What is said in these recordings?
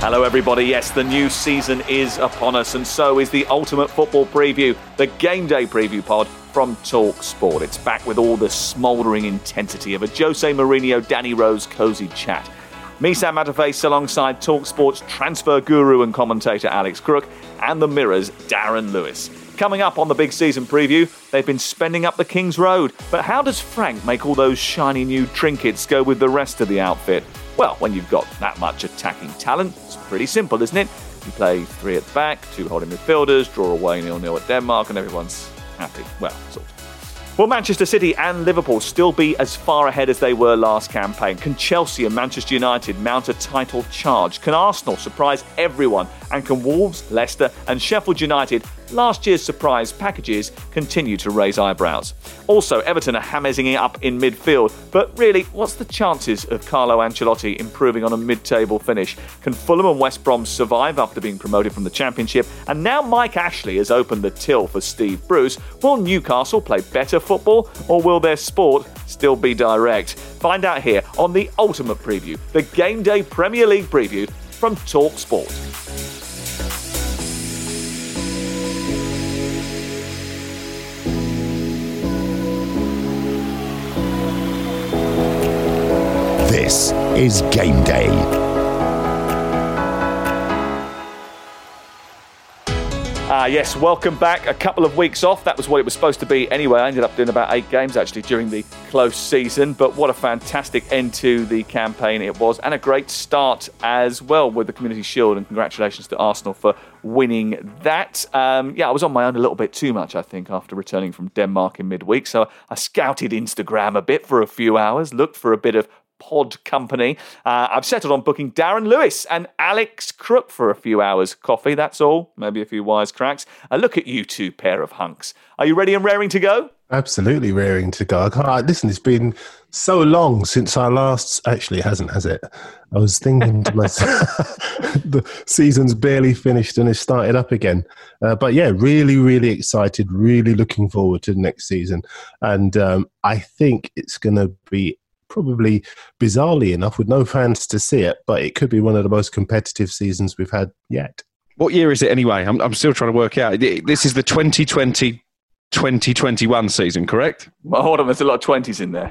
Hello everybody, yes, the new season is upon us and so is the Ultimate Football Preview, the Game Day Preview pod from TalkSport. It's back with all the smouldering intensity of a Jose Mourinho, Danny Rose cosy chat. Misha Matafez alongside TalkSport's transfer guru and commentator Alex Crook and The Mirror's Darren Lewis. Coming up on the big season preview, they've been spending up the King's Road, but how does Frank make all those shiny new trinkets go with the rest of the outfit? Well, when you've got that much attacking talent, it's pretty simple, isn't it? You play three at the back, two holding midfielders, draw away 0-0 at Denmark, and everyone's happy. Well, sort of. Will Manchester City and Liverpool still be as far ahead as they were last campaign? Can Chelsea and Manchester United mount a title charge? Can Arsenal surprise everyone? And can Wolves, Leicester and Sheffield United, last year's surprise packages, continue to raise eyebrows? Also, Everton are hammering it up in midfield, but really, what's the chances of Carlo Ancelotti improving on a mid-table finish? Can Fulham and West Brom survive after being promoted from the Championship? And now Mike Ashley has opened the till for Steve Bruce. Will Newcastle play better football, or will their sport still be direct? Find out here on the Ultimate Preview, the Game Day Premier League preview from TalkSport. This is Game Day. Yes, welcome back. A couple of weeks off. That was what it was supposed to be anyway. I ended up doing about 8 games actually during the close season. But what a fantastic end to the campaign it was. And a great start as well with the Community Shield. And congratulations to Arsenal for winning that. I was on my own a little bit too much, I think, after returning from Denmark in midweek. So I scouted Instagram a bit for a few hours, looked for a bit of pod company. I've settled on booking Darren Lewis and Alex Crook for a few hours coffee, that's all. Maybe a few wisecracks. A look at you two pair of hunks. Are you ready and raring to go? Absolutely raring to go. Listen, it's been so long since I last... Actually, it hasn't, has it? I was thinking to myself, the season's barely finished and it started up again. Really, really excited, really looking forward to the next season. And I think it's going to be probably bizarrely enough with no fans to see it, but it could be one of the most competitive seasons we've had yet. What year is it anyway? I'm still trying to work out. This is the 2020-2021 season, correct? Well, hold on, there's a lot of 20s in there.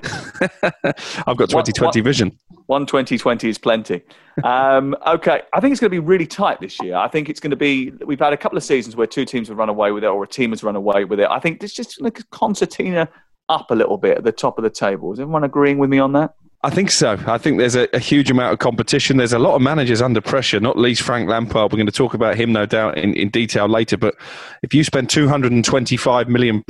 I've got 2020 vision. One 2020 is plenty. Okay, I think it's going to be really tight this year. I think it's going to be... We've had a couple of seasons where two teams have run away with it or a team has run away with it. I think it's just like a concertina up a little bit at the top of the table. Is everyone agreeing with me on that? I think so. I think there's a huge amount of competition. There's a lot of managers under pressure, not least Frank Lampard. We're going to talk about him, no doubt, in detail later. But if you spend £225 million,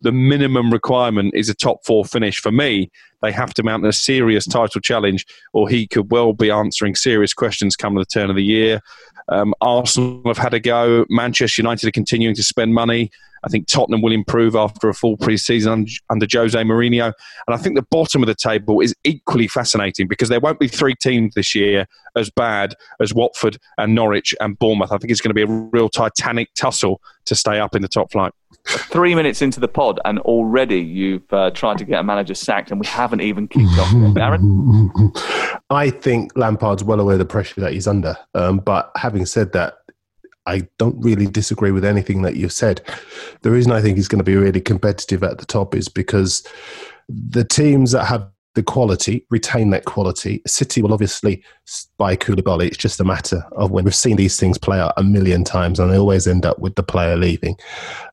the minimum requirement is a top 4 finish. For me, they have to mount a serious title challenge, or he could well be answering serious questions come the turn of the year. Arsenal have had a go. Manchester United are continuing to spend money. I think Tottenham will improve after a full pre-season under Jose Mourinho. And I think the bottom of the table is equally fascinating because there won't be 3 teams this year as bad as Watford and Norwich and Bournemouth. I think it's going to be a real titanic tussle to stay up in the top flight. 3 minutes into the pod and already you've tried to get a manager sacked and we haven't even kicked off yet. Darren? I think Lampard's well aware of the pressure that he's under. But having said that, I don't really disagree with anything that you've said. The reason I think he's going to be really competitive at the top is because the teams that have the quality, retain that quality. City will obviously buy Koulibaly. It's just a matter of when. We've seen these things play out a million times and they always end up with the player leaving.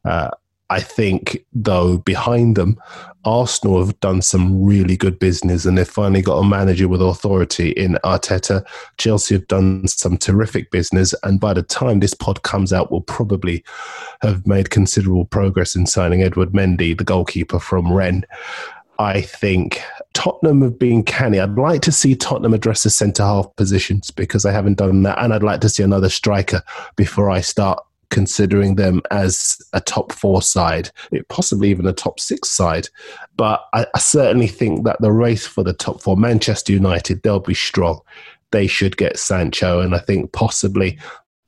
I think, though, behind them, Arsenal have done some really good business and they've finally got a manager with authority in Arteta. Chelsea have done some terrific business, and by the time this pod comes out, we'll probably have made considerable progress in signing Edouard Mendy, the goalkeeper from Rennes. I think Tottenham have been canny. I'd like to see Tottenham address the centre-half positions because they haven't done that, and I'd like to see another striker before I start considering them as a top four side, possibly even a top six side. But I certainly think that the race for the top four, Manchester United, they'll be strong. They should get Sancho, and I think possibly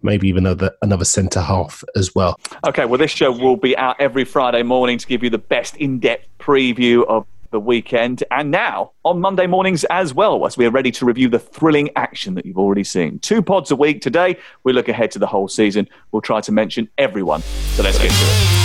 maybe even another centre-half as well. Okay, well, this show will be out every Friday morning to give you the best in-depth preview of the weekend, and now on Monday mornings as well, as we are ready to review the thrilling action that you've already seen. 2 pods a week. Today we look ahead to the whole season. We'll try to mention everyone, so let's get to it.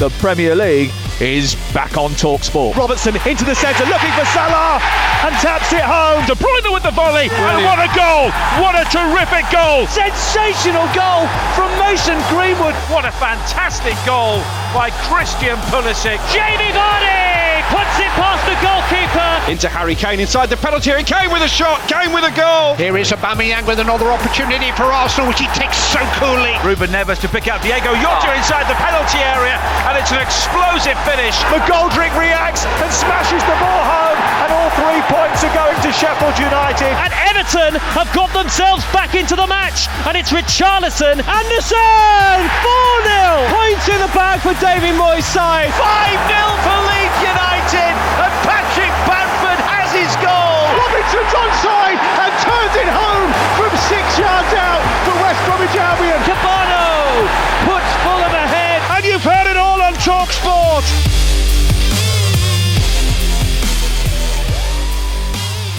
The Premier League is back on TalkSport. Robertson into the centre, looking for Salah, and taps it home. De Bruyne with the volley, and what a goal! What a terrific goal! Sensational goal from Mason Greenwood. What a fantastic goal by Christian Pulisic. Jamie Vardy puts it past the goalkeeper. Into Harry Kane inside the penalty area. Kane with a shot, Kane with a goal. Here is Aubameyang with another opportunity for Arsenal, which he takes so coolly. Ruben Neves to pick up Diego Jota inside the penalty area, and it's an explosive finish. McGoldrick reacts and smashes the ball home, and all 3 points are going to Sheffield United. And Everton have got themselves back into the match, and it's Richarlison. Anderson! 4-0! Points in the bag for David Moyes' side. 5-0 for Leeds United, and Patrick Bamford has his goal. Robinson's onside and turns it home from 6 yards out for West Bromwich Albion. Cabano puts Fulham ahead. And you've heard it all on TalkSport.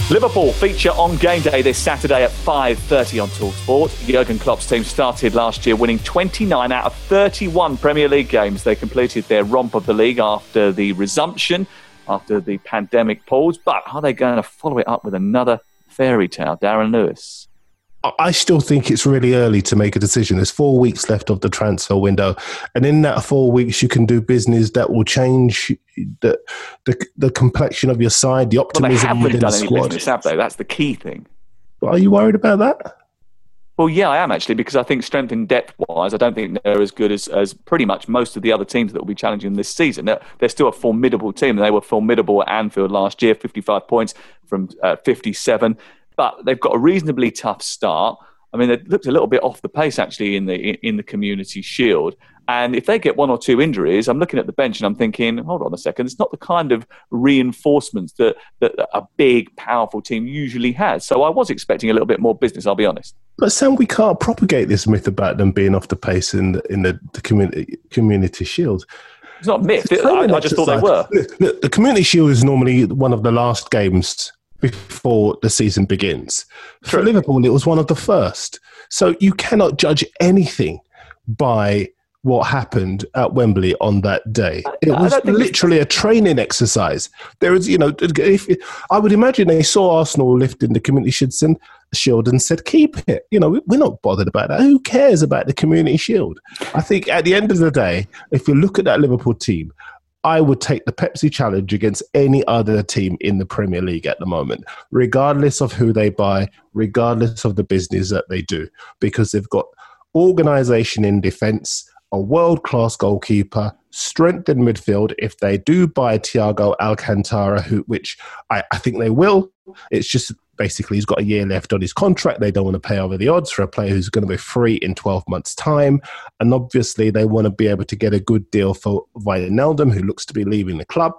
Liverpool feature on game day this Saturday at 5:30 on TalkSport. Jurgen Klopp's team started last year winning 29 out of 31 Premier League games. They completed their romp of the league after the resumption, after the pandemic pause. But are they going to follow it up with another fairy tale, Darren Lewis? I still think it's really early to make a decision. There's 4 weeks left of the transfer window. And in that 4 weeks, you can do business that will change the complexion of your side, the optimism within the squad. Well, they haven't done any business, have they? That's the key thing. Well, are you worried about that? Well, yeah, I am actually, because I think strength and depth-wise, I don't think they're as good as pretty much most of the other teams that will be challenging this season. They're still a formidable team. They were formidable at Anfield last year, 55 points from 57. But they've got a reasonably tough start. I mean, they looked a little bit off the pace, actually, in the Community Shield. And if they get one or two injuries, I'm looking at the bench and I'm thinking, hold on a second, it's not the kind of reinforcements that a big, powerful team usually has. So I was expecting a little bit more business, I'll be honest. But Sam, we can't propagate this myth about them being off the pace in the Community Shield. It's not a myth. I just thought they were. Look, the Community Shield is normally one of the last games before the season begins. True. For Liverpool, it was one of the first. So you cannot judge anything by what happened at Wembley on that day. It was literally a training exercise. There is, I would imagine they saw Arsenal lifting the Community Shield and said, keep it. We're not bothered about that. Who cares about the Community Shield? I think at the end of the day, if you look at that Liverpool team, I would take the Pepsi Challenge against any other team in the Premier League at the moment, regardless of who they buy, regardless of the business that they do, because they've got organisation in defence, a world-class goalkeeper, strength in midfield. If they do buy Thiago Alcantara, which I think they will, it's just basically he's got a year left on his contract. They don't want to pay over the odds for a player who's going to be free in 12 months' time. And obviously they want to be able to get a good deal for Wijnaldum, who looks to be leaving the club.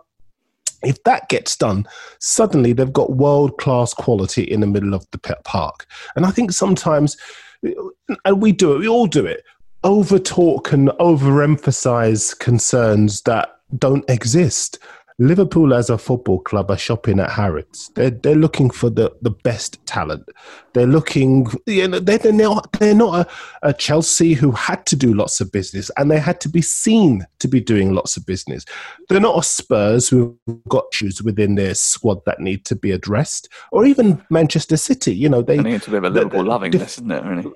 If that gets done, suddenly they've got world-class quality in the middle of the park. And I think sometimes, and we all do it, over-talk and overemphasize concerns that don't exist. Liverpool as a football club are shopping at Harrods. They're looking for the best talent. They're looking, you know, they're not a Chelsea who had to do lots of business and they had to be seen to be doing lots of business. They're not a Spurs who've got issues within their squad that need to be addressed, or even Manchester City. You know, I think it's a bit of a Liverpool lovingness, isn't it? Really.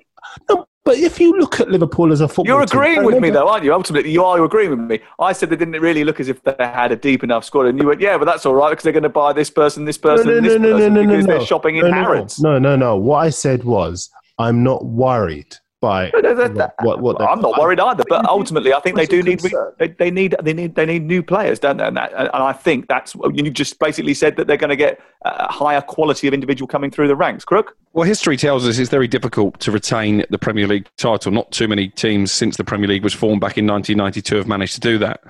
No, but if you look at Liverpool as a football team... You're agreeing with me, though, aren't you? Ultimately, you are agreeing with me. I said they didn't really look as if they had a deep enough squad, and you went, yeah, but that's all right, because they're going to buy this person, and this person, because they're shopping in Harrods. No. What I said was, I'm not worried by... I'm not worried either, but ultimately, I think they do need... They need new players, don't they? And I think that's... You just basically said that they're going to get a higher quality of individual coming through the ranks. Crook? Well, history tells us it's very difficult to retain the Premier League title. Not too many teams since the Premier League was formed back in 1992 have managed to do that.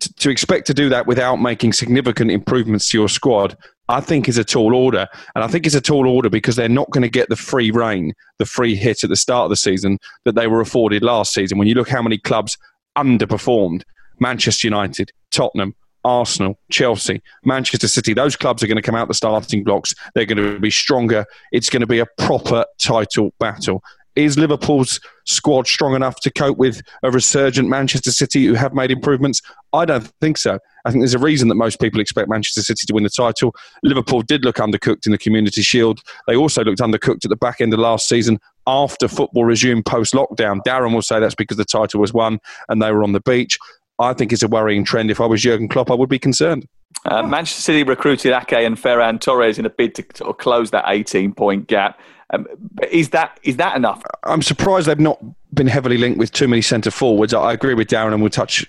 To expect to do that without making significant improvements to your squad, I think is a tall order. And I think it's a tall order because they're not going to get the free rein, the free hit at the start of the season that they were afforded last season. When you look how many clubs underperformed, Manchester United, Tottenham, Arsenal, Chelsea, Manchester City, those clubs are going to come out the starting blocks. They're going to be stronger. It's going to be a proper title battle. Is Liverpool's squad strong enough to cope with a resurgent Manchester City who have made improvements? I don't think so. I think there's a reason that most people expect Manchester City to win the title. Liverpool did look undercooked in the Community Shield. They also looked undercooked at the back end of last season after football resumed post-lockdown. Darren will say that's because the title was won and they were on the beach. I think it's a worrying trend. If I was Jurgen Klopp, I would be concerned. Manchester City recruited Ake and Ferran Torres in a bid to sort of close that 18-point gap. But is that enough? I'm surprised they've not been heavily linked with too many centre-forwards. I agree with Darren, and we'll touch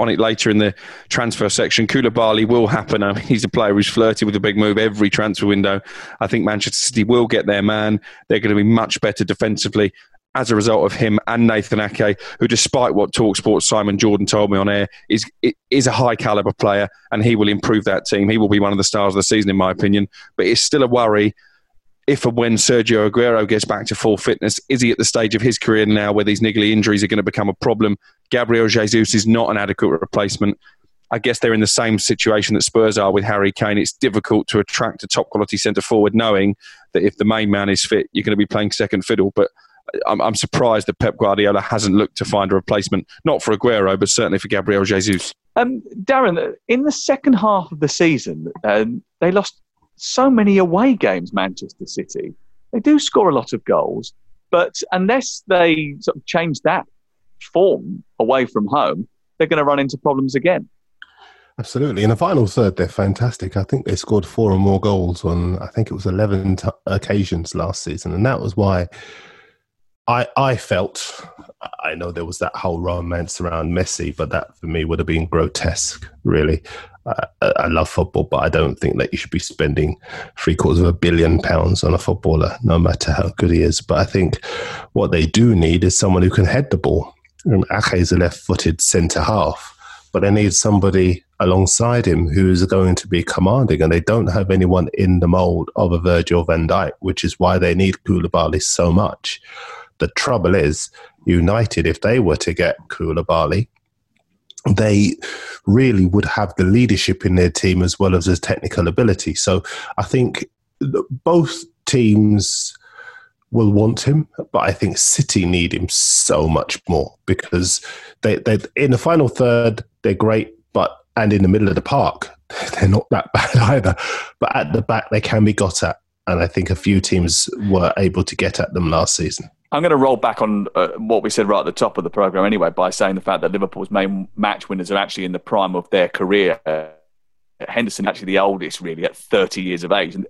on it later in the transfer section. Koulibaly will happen. I mean, he's a player who's flirted with a big move every transfer window. I think Manchester City will get their man. They're going to be much better defensively as a result of him, and Nathan Ake, who, despite what TalkSport's Simon Jordan told me on air, is a high-calibre player, and he will improve that team. He will be one of the stars of the season, in my opinion. But it's still a worry if and when Sergio Aguero gets back to full fitness. Is he at the stage of his career now where these niggly injuries are going to become a problem? Gabriel Jesus is not an adequate replacement. I guess they're in the same situation that Spurs are with Harry Kane. It's difficult to attract a top-quality centre-forward knowing that if the main man is fit, you're going to be playing second fiddle. But I'm surprised that Pep Guardiola hasn't looked to find a replacement, not for Aguero, but certainly for Gabriel Jesus. Darren, in the second half of the season, they lost so many away games, Manchester City. They do score a lot of goals, but unless they sort of change that form away from home, they're going to run into problems again. Absolutely. In the final third, they're fantastic. I think they scored 4 or more goals on, I think it was 11 occasions last season, and that was why... I felt, I know there was that whole romance around Messi, but that for me would have been grotesque, really. I love football, but I don't think that you should be spending £750 million on a footballer, no matter how good he is. But I think what they do need is someone who can head the ball. Ake is a left-footed centre-half, but they need somebody alongside him who's going to be commanding, and they don't have anyone in the mould of a Virgil van Dijk, which is why they need Koulibaly so much. The trouble is, United, if they were to get Koulibaly, they really would have the leadership in their team as well as the technical ability. So I think both teams will want him, but I think City need him so much more because they in the final third, they're great, and in the middle of the park, they're not that bad either. But at the back, they can be got at. And I think a few teams were able to get at them last season. I'm going to roll back on what we said right at the top of the programme anyway by saying the fact that Liverpool's main match winners are actually in the prime of their career. Henderson, actually the oldest really, at 30 years of age. And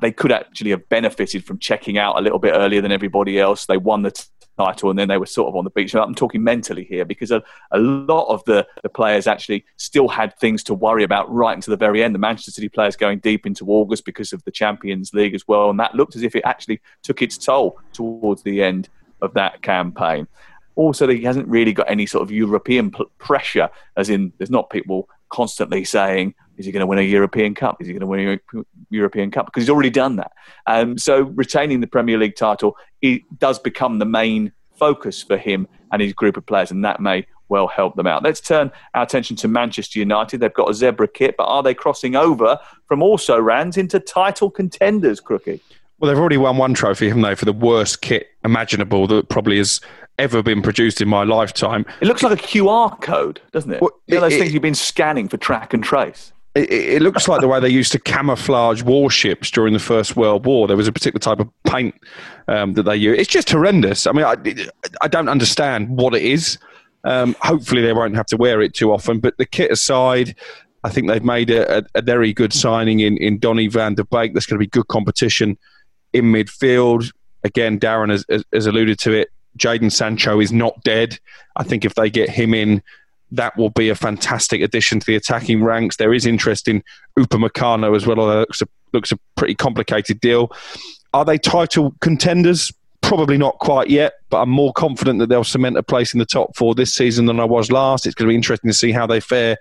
they could actually have benefited from checking out a little bit earlier than everybody else. They won the title and then they were sort of on the beach. I'm talking mentally here because a lot of the players actually still had things to worry about right until the very end. The Manchester City players going deep into August because of the Champions League as well. And that looked as if it actually took its toll towards the end of that campaign. Also, he hasn't really got any sort of European pressure, as in there's not people constantly saying, is he going to win a European Cup? Is he going to win a European Cup? Because he's already done that. So retaining the Premier League title, it does become the main focus for him and his group of players, and that may will help them out. Let's turn our attention to Manchester United. They've got a zebra kit, but are they crossing over from also rans into title contenders, Crookie? Well, they've already won one trophy, haven't they, for the worst kit imaginable that probably has ever been produced in my lifetime. It looks like a QR code, doesn't it? Well, you know those things you've been scanning for track and trace. It looks like the way they used to camouflage warships during the First World War. There was a particular type of paint that they used. It's just horrendous. I mean, I don't understand what it is. Hopefully, they won't have to wear it too often. But the kit aside, I think they've made a very good signing in Donny van de Beek. There's going to be good competition in midfield. Again, Darren has alluded to it. Jadon Sancho is not dead. I think if they get him in, that will be a fantastic addition to the attacking ranks. There is interest in Upamecano as well. Although that looks a pretty complicated deal. Are they title contenders? Probably not quite yet, but I'm more confident that they'll cement a place in the top four this season than I was last. It's going to be interesting to see how they fare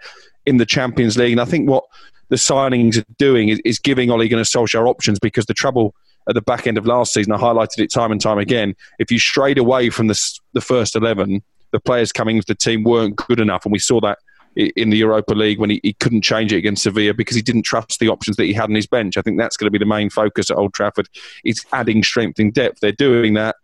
in the Champions League. And I think what the signings are doing is giving Ole Gunnar Solskjaer options, because the trouble at the back end of last season, I highlighted it time and time again, if you strayed away from the first 11... the players coming into the team weren't good enough. And we saw that in the Europa League when he couldn't change it against Sevilla because he didn't trust the options that he had on his bench. I think that's going to be the main focus at Old Trafford. It's adding strength and depth. They're doing that.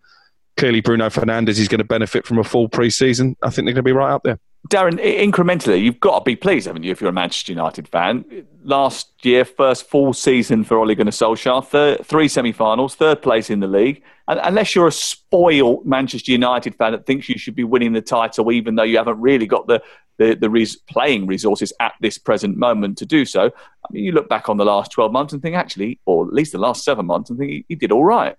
Clearly, Bruno Fernandes is going to benefit from a full pre-season. I think they're going to be right up there. Darren, incrementally, you've got to be pleased, haven't you, if you're a Manchester United fan. Last year, first full season for Ole Gunnar Solskjaer, three semi-finals, third place in the league. And unless you're a spoiled Manchester United fan that thinks you should be winning the title, even though you haven't really got the playing resources at this present moment to do so. I mean, you look back on the last 12 months and think, actually, or at least the last 7 months, and think he did all right.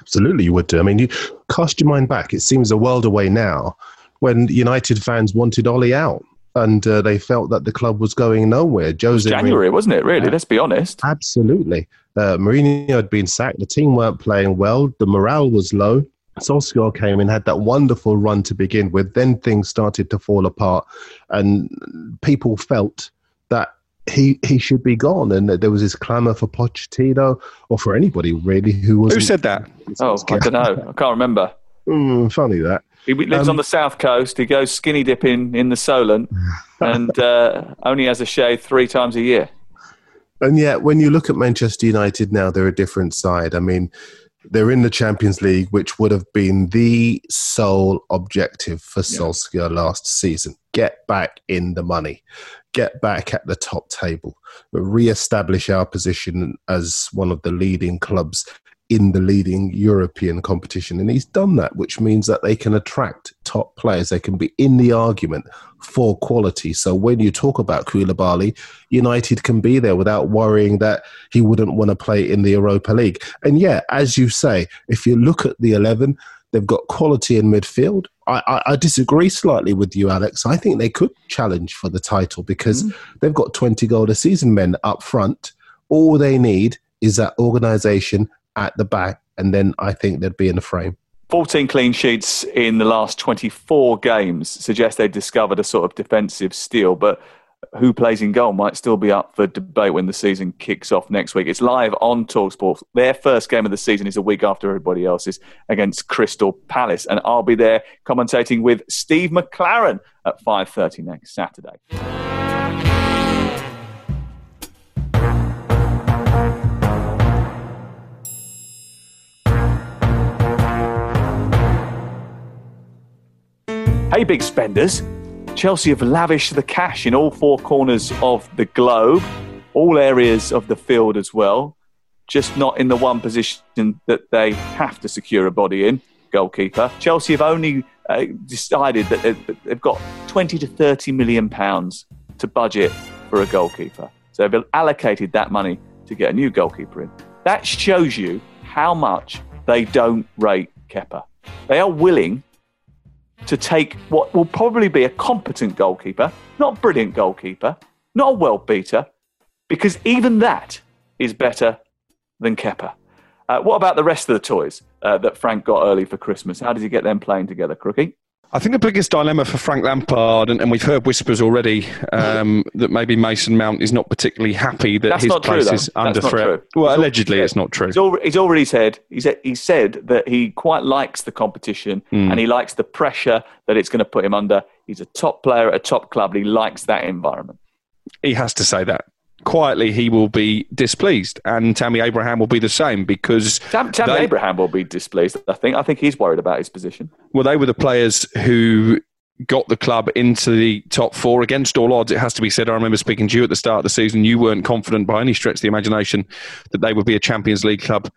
Absolutely, you would do. I mean, you cast your mind back. It seems a world away now, when United fans wanted Ole out and they felt that the club was going nowhere. Jose January, Mourinho, wasn't it, really? Let's be honest. Absolutely. Mourinho had been sacked. The team weren't playing well. The morale was low. Solskjaer came in, had that wonderful run to begin with. Then things started to fall apart and people felt that he should be gone. And there was this clamour for Pochettino or for anybody, really, who was... Who said that? Oh, I don't know. I can't remember. Funny that. He lives on the south coast. He goes skinny dipping in the Solent and only has a shave 3 times a year. And yet, when you look at Manchester United now, they're a different side. I mean, they're in the Champions League, which would have been the sole objective for Solskjaer last season. Get back in the money. Get back at the top table. Re-establish our position as one of the leading clubs in the leading European competition. And he's done that, which means that they can attract top players. They can be in the argument for quality. So when you talk about Koulibaly, United can be there without worrying that he wouldn't want to play in the Europa League. And yeah, as you say, if you look at the 11, they've got quality in midfield. I disagree slightly with you, Alex. I think they could challenge for the title because they've got 20 goal a season men up front. All they need is that organisation at the back, and then I think they'd be in the frame. 14 clean sheets in the last 24 games suggest they've discovered a sort of defensive steal, but who plays in goal might still be up for debate when the season kicks off next week. It's live on TalkSport. Their first game of the season is a week after everybody else's against Crystal Palace, and I'll be there commentating with Steve McLaren at 5:30 next Saturday. Hey, big spenders. Chelsea have lavished the cash in all four corners of the globe, all areas of the field as well, just not in the one position that they have to secure a body in, goalkeeper. Chelsea have only decided that they've got £20 to £30 million to budget for a goalkeeper. So they've allocated that money to get a new goalkeeper in. That shows you how much they don't rate Kepa. They are willing to take what will probably be a competent goalkeeper, not a brilliant goalkeeper, not a world beater, because even that is better than Kepa. What about the rest of the toys that Frank got early for Christmas? How did he get them playing together, Crookie? I think the biggest dilemma for Frank Lampard, and we've heard whispers already that maybe Mason Mount is not particularly happy that his place is under threat. Well, allegedly, it's not true. He's already said that he quite likes the competition and he likes the pressure that it's going to put him under. He's a top player at a top club. And he likes that environment. He has to say that. Quietly, he will be displeased, and Tammy Abraham will be the same because Abraham will be displeased. I think he's worried about his position. Well, they were the players who got the club into the top four against all odds. It has to be said. I remember speaking to you at the start of the season. You weren't confident by any stretch of the imagination that they would be a Champions League club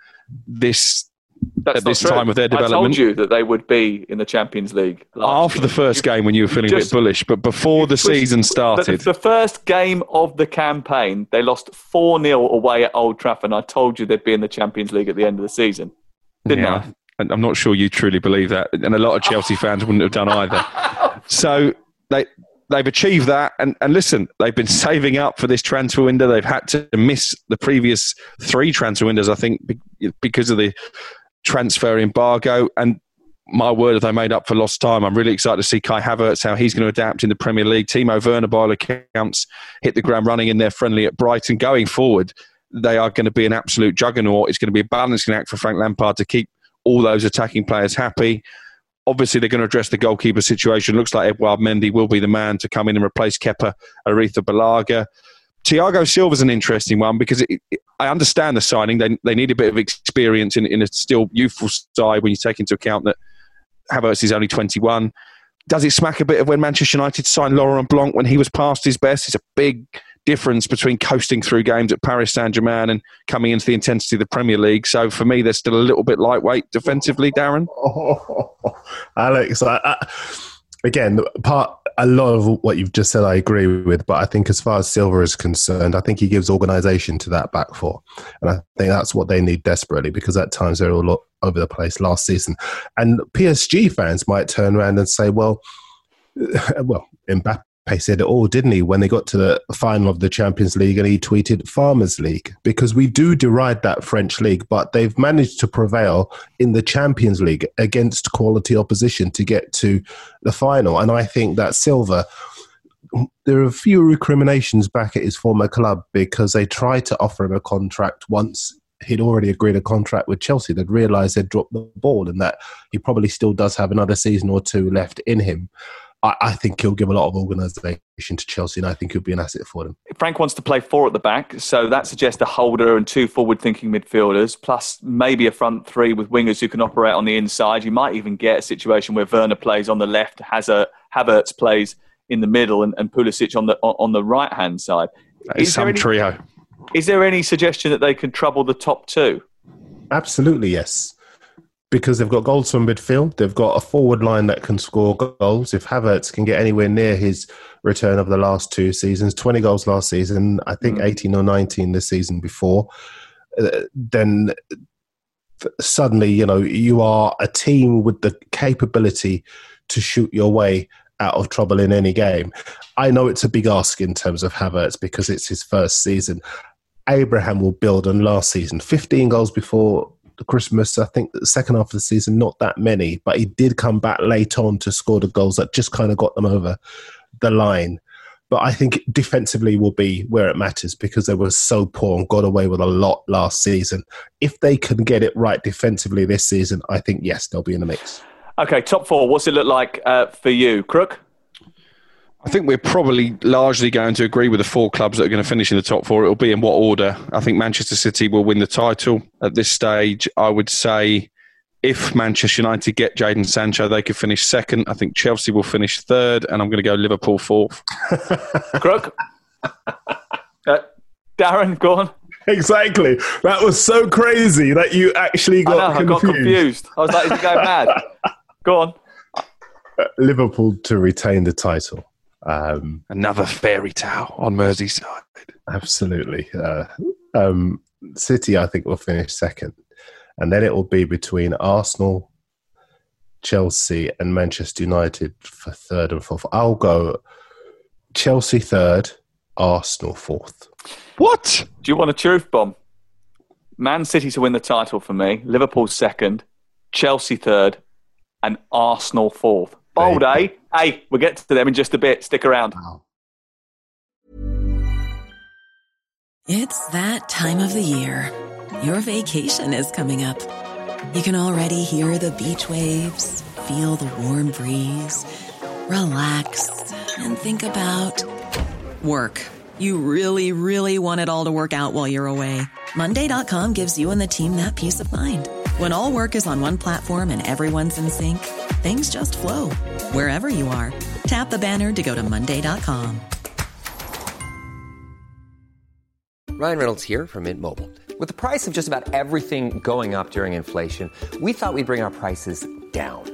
at this time of their development. I told you that they would be in the Champions League after the first game when you were feeling a bit bullish, but before the season started. The first game of the campaign, they lost 4-0 away at Old Trafford, and I told you they'd be in the Champions League at the end of the season. Didn't I? And I'm not sure you truly believe that, and a lot of Chelsea fans wouldn't have done either. So they've achieved that, and listen, they've been saving up for this transfer window. They've had to miss the previous three transfer windows, I think, because of the transfer embargo, and my word, have they made up for lost time. I'm really excited to see Kai Havertz, how he's going to adapt in the Premier League. Timo Werner, by all accounts, hit the ground running in their friendly at Brighton. Going forward, they are going to be an absolute juggernaut. It's going to be a balancing act for Frank Lampard to keep all those attacking players happy. Obviously, they're going to address the goalkeeper situation. Looks like Edouard Mendy will be the man to come in and replace Kepa Arrizabalaga. Thiago Silva is an interesting one because I understand the signing. They need a bit of experience in a still youthful side when you take into account that Havertz is only 21. Does it smack a bit of when Manchester United signed Laurent Blanc when he was past his best? It's a big difference between coasting through games at Paris Saint-Germain and coming into the intensity of the Premier League. So for me, they're still a little bit lightweight defensively, Darren. Alex, again, a lot of what you've just said I agree with, but I think as far as Silva is concerned, I think he gives organisation to that back four. And I think that's what they need desperately because at times they're all over the place last season. And PSG fans might turn around and say, well, Mbappe said it all, didn't he, when they got to the final of the Champions League and he tweeted Farmers League, because we do deride that French league, but they've managed to prevail in the Champions League against quality opposition to get to the final. And I think that Silva, there are a few recriminations back at his former club because they tried to offer him a contract once he'd already agreed a contract with Chelsea. They'd realised they'd dropped the ball and that he probably still does have another season or two left in him. I think he'll give a lot of organisation to Chelsea, and I think he'll be an asset for them. Frank wants to play four at the back, so that suggests a holder and two forward-thinking midfielders, plus maybe a front three with wingers who can operate on the inside. You might even get a situation where Werner plays on the left, Havertz plays in the middle, and Pulisic on the right-hand side. It's some trio. Is there any suggestion that they can trouble the top two? Absolutely, yes. Because they've got goals from midfield. They've got a forward line that can score goals. If Havertz can get anywhere near his return of the last two seasons, 20 goals last season, I think 18 or 19 the season before, then suddenly, you are a team with the capability to shoot your way out of trouble in any game. I know it's a big ask in terms of Havertz because it's his first season. Abraham will build on last season. 15 goals before Christmas, I think the second half of the season, not that many, but he did come back late on to score the goals that just kind of got them over the line. But I think defensively will be where it matters because they were so poor and got away with a lot last season. If they can get it right defensively this season, I think, yes, they'll be in the mix. Okay, top four. What's it look like for you, Crook? I think we're probably largely going to agree with the four clubs that are going to finish in the top four. It'll be in what order. I think Manchester City will win the title at this stage. I would say if Manchester United get Jadon Sancho, they could finish second. I think Chelsea will finish third, and I'm going to go Liverpool fourth. Crook? Darren, go on. Exactly. That was so crazy that you actually got confused. I was like, is he going mad? Go on. Liverpool to retain the title. Another fairy tale on Merseyside. Absolutely. City, I think, will finish second. And then it will be between Arsenal, Chelsea and Manchester United for third and fourth. I'll go Chelsea third, Arsenal fourth. What? Do you want a truth bomb? Man City to win the title for me, Liverpool second, Chelsea third and Arsenal fourth. Bold, eh? Hey, we'll get to them in just a bit. Stick around. Wow. It's that time of the year. Your vacation is coming up. You can already hear the beach waves, feel the warm breeze, relax, and think about work. You really, really want it all to work out while you're away. Monday.com gives you and the team that peace of mind. When all work is on one platform and everyone's in sync, things just flow. Wherever you are, tap the banner to go to Monday.com. Ryan Reynolds here from Mint Mobile. With the price of just about everything going up during inflation, we thought we'd bring our prices down.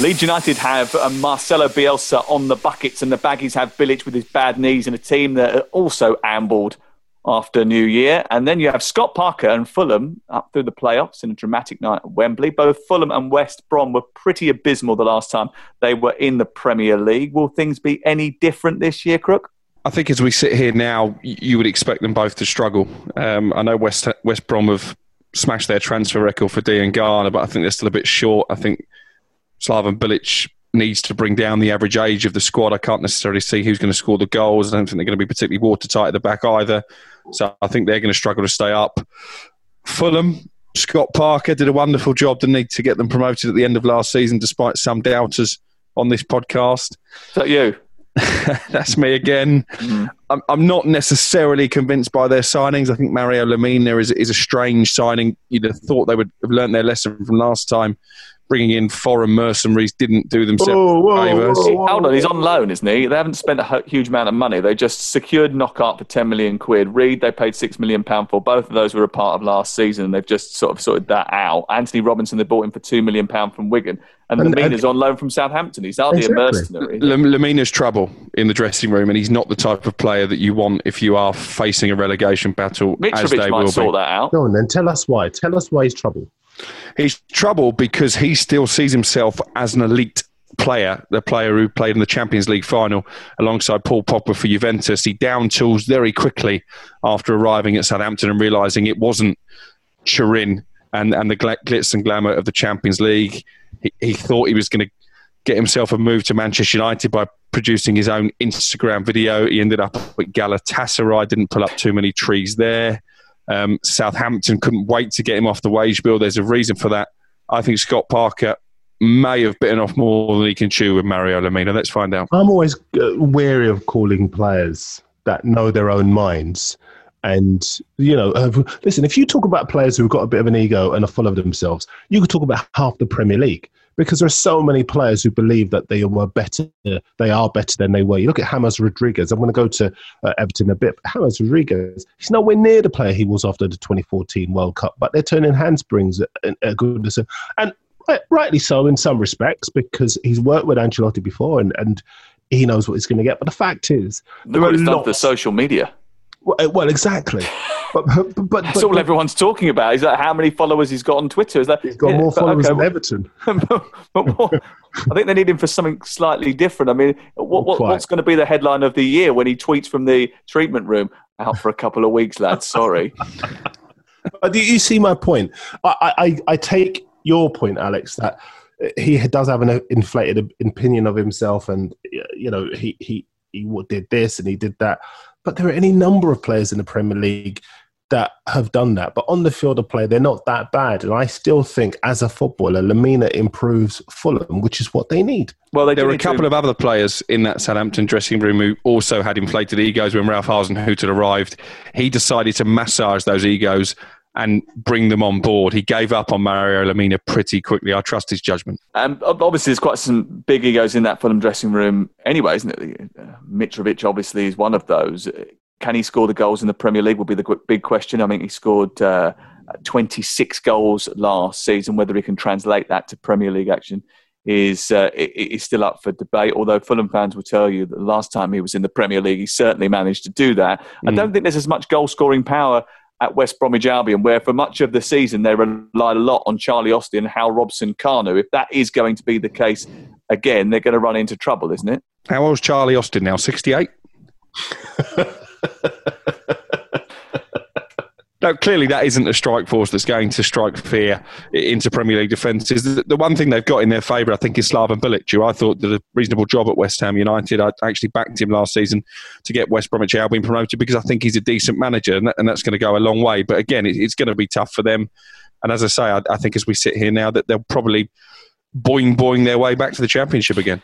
Leeds United have Marcelo Bielsa on the buckets, and the Baggies have Bilic with his bad knees, and a team that are also ambled after New Year. And then you have Scott Parker and Fulham up through the playoffs in a dramatic night at Wembley. Both Fulham and West Brom were pretty abysmal the last time they were in the Premier League. Will things be any different this year, Crook? I think as we sit here now, you would expect them both to struggle. I know West Brom have smashed their transfer record for Dean Garner, but I think they're still a bit short. I think Slaven Bilic needs to bring down the average age of the squad. I can't necessarily see who's going to score the goals. I don't think they're going to be particularly watertight at the back either. So I think they're going to struggle to stay up. Fulham, Scott Parker did a wonderful job, didn't he, to get them promoted at the end of last season, despite some doubters on this podcast. Is that you? That's me again. I'm not necessarily convinced by their signings. I think Mario Lemina is a strange signing. You'd have thought they would have learned their lesson from last time. Bringing in foreign mercenaries didn't do themselves favours. Hold on, he's on loan, isn't he? They haven't spent a huge amount of money. They just secured Knockhart for £10 million. Reid, they paid £6 million for. Both of those were a part of last season, and they've just sort of sorted that out. Anthony Robinson, they bought him for £2 million from Wigan, and Lamina's on loan from Southampton. He's hardly a mercenary. Lamina's trouble in the dressing room, and he's not the type of player that you want if you are facing a relegation battle. Mitrovic might sort that out. Go on, then tell us why. Tell us why he's trouble. He's trouble because he still sees himself as an elite player, the player who played in the Champions League final alongside Paul Pogba for Juventus. He down-tools very quickly after arriving at Southampton and realising it wasn't Turin and the glitz and glamour of the Champions League. He thought he was going to get himself a move to Manchester United by producing his own Instagram video. He ended up with Galatasaray, didn't pull up too many trees there. Southampton couldn't wait to get him off the wage bill. There's a reason for that. I think Scott Parker may have bitten off more than he can chew with Mario Lemina. Let's find out. I'm always wary of calling players that know their own minds. And, you know, listen, if you talk about players who've got a bit of an ego and are full of themselves, you could talk about half the Premier League, because there are so many players who believe that they are better than they were. You look at James Rodriguez. I'm going to go to Everton a bit. James Rodriguez, he's nowhere near the player he was after the 2014 World Cup, but they're turning handsprings at Goodison. And rightly so in some respects, because he's worked with Ancelotti before and he knows what he's going to get. But the fact is, the social media. Well, exactly. But that's all everyone's talking about. Is that how many followers he's got on Twitter? Is that he's got more followers than Everton? But more, I think they need him for something slightly different. I mean, what's going to be the headline of the year when he tweets from the treatment room? Out for a couple of weeks, lads. Sorry. Do you see my point? I take your point, Alex, that he does have an inflated opinion of himself, and you know he did this and he did that. But there are any number of players in the Premier League that have done that. But on the field of play, they're not that bad. And I still think, as a footballer, Lamina improves Fulham, which is what they need. Well, there were a couple of other players in that Southampton dressing room who also had inflated egos. When Ralph Hasenhuttl arrived, he decided to massage those egos and bring them on board. He gave up on Mario Lamina pretty quickly. I trust his judgment. And obviously, there's quite some big egos in that Fulham dressing room anyway, isn't it? Mitrovic, obviously, is one of those. Can he score the goals in the Premier League will be the big question. I mean, he scored 26 goals last season. Whether he can translate that to Premier League action is still up for debate, although Fulham fans will tell you that the last time he was in the Premier League, he certainly managed to do that. I don't think there's as much goal-scoring power at West Bromwich Albion, where for much of the season they relied a lot on Charlie Austin and Hal Robson-Kanu. If that is going to be the case again, they're going to run into trouble, isn't it? How old's Charlie Austin now? 68? No, clearly that isn't a strike force that's going to strike fear into Premier League defences. The one thing they've got in their favour, I think, is Slaven Bilic, who I thought did a reasonable job at West Ham United. I actually backed him last season to get West Bromwich Albion promoted because I think he's a decent manager, and that's going to go a long way. But again, it's going to be tough for them. And as I say, I think as we sit here now, that they'll probably boing their way back to the Championship again.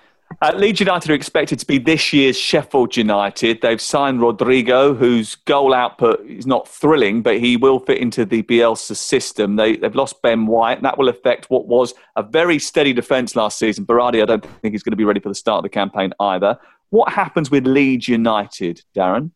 Leeds United are expected to be this year's Sheffield United. They've signed Rodrigo, whose goal output is not thrilling, but he will fit into the Bielsa system. They've lost Ben White, and that will affect what was a very steady defence last season. Berardi, I don't think he's going to be ready for the start of the campaign either. What happens with Leeds United, Darren?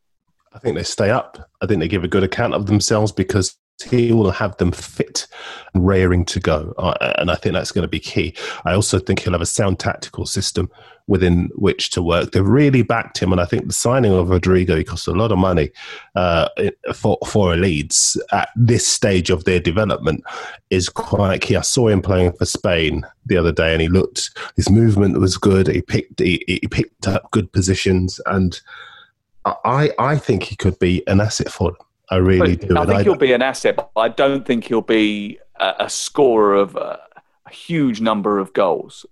I think they stay up. I think they give a good account of themselves because he will have them fit and raring to go. And I think that's going to be key. I also think he'll have a sound tactical system within which to work. They've really backed him. And I think the signing of Rodrigo, he cost a lot of money for Leeds at this stage of their development, is quite key. I saw him playing for Spain the other day and he looked, his movement was good. He picked up good positions. And I think he could be an asset for them. I really do. I think he'll be an asset, but I don't think he'll be a scorer of a huge number of goals.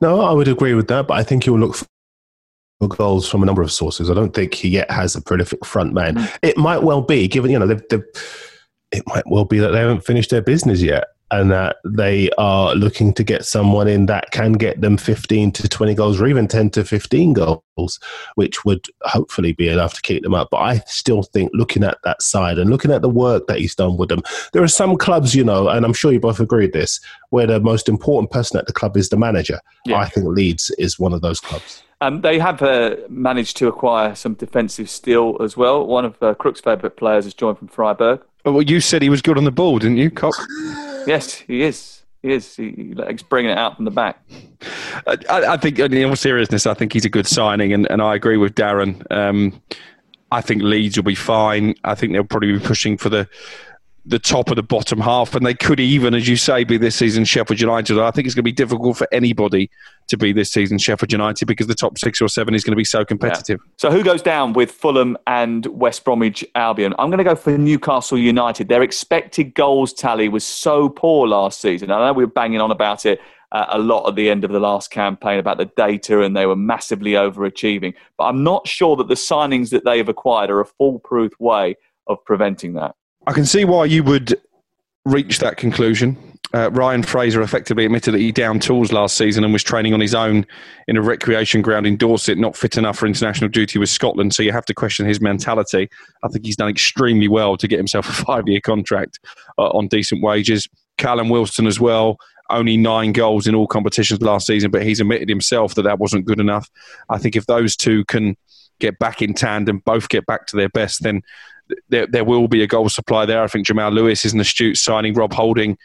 No, I would agree with that, but I think he'll look for goals from a number of sources. I don't think he yet has a prolific front man. It might well be, given, you know, it might well be that they haven't finished their business yet and that they are looking to get someone in that can get them 15 to 20 goals or even 10 to 15 goals, which would hopefully be enough to keep them up. But I still think, looking at that side and looking at the work that he's done with them, there are some clubs, you know, and I'm sure you both agree with this, where the most important person at the club is the manager. Yeah. I think Leeds is one of those clubs. They have managed to acquire some defensive steel as well. One of Crook's favourite players has joined from Freiburg. Well, you said he was good on the ball, didn't you, Cox? Yes, he is. He is. He likes bringing it out from the back. I think, in all seriousness, I think he's a good signing, and I agree with Darren. I think Leeds will be fine. I think they'll probably be pushing for the top of the bottom half, and they could even, as you say, be this season Sheffield United. I think it's going to be difficult for anybody to be this season Sheffield United because the top 6 or 7 is going to be so competitive. Yeah. So who goes down with Fulham and West Bromwich Albion? I'm going to go for Newcastle United. Their expected goals tally was so poor last season. I know we were banging on about it a lot at the end of the last campaign about the data, and they were massively overachieving. But I'm not sure that the signings that they have acquired are a foolproof way of preventing that. I can see why you would reach that conclusion. Ryan Fraser effectively admitted that he downed tools last season and was training on his own in a recreation ground in Dorset, not fit enough for international duty with Scotland. So you have to question his mentality. I think he's done extremely well to get himself a 5-year contract on decent wages. Callum Wilson as well. Only 9 goals in all competitions last season, but he's admitted himself that that wasn't good enough. I think if those two can get back in tandem, both get back to their best, then there will be a goal supply there. I think Jamal Lewis is an astute signing. Rob Holding,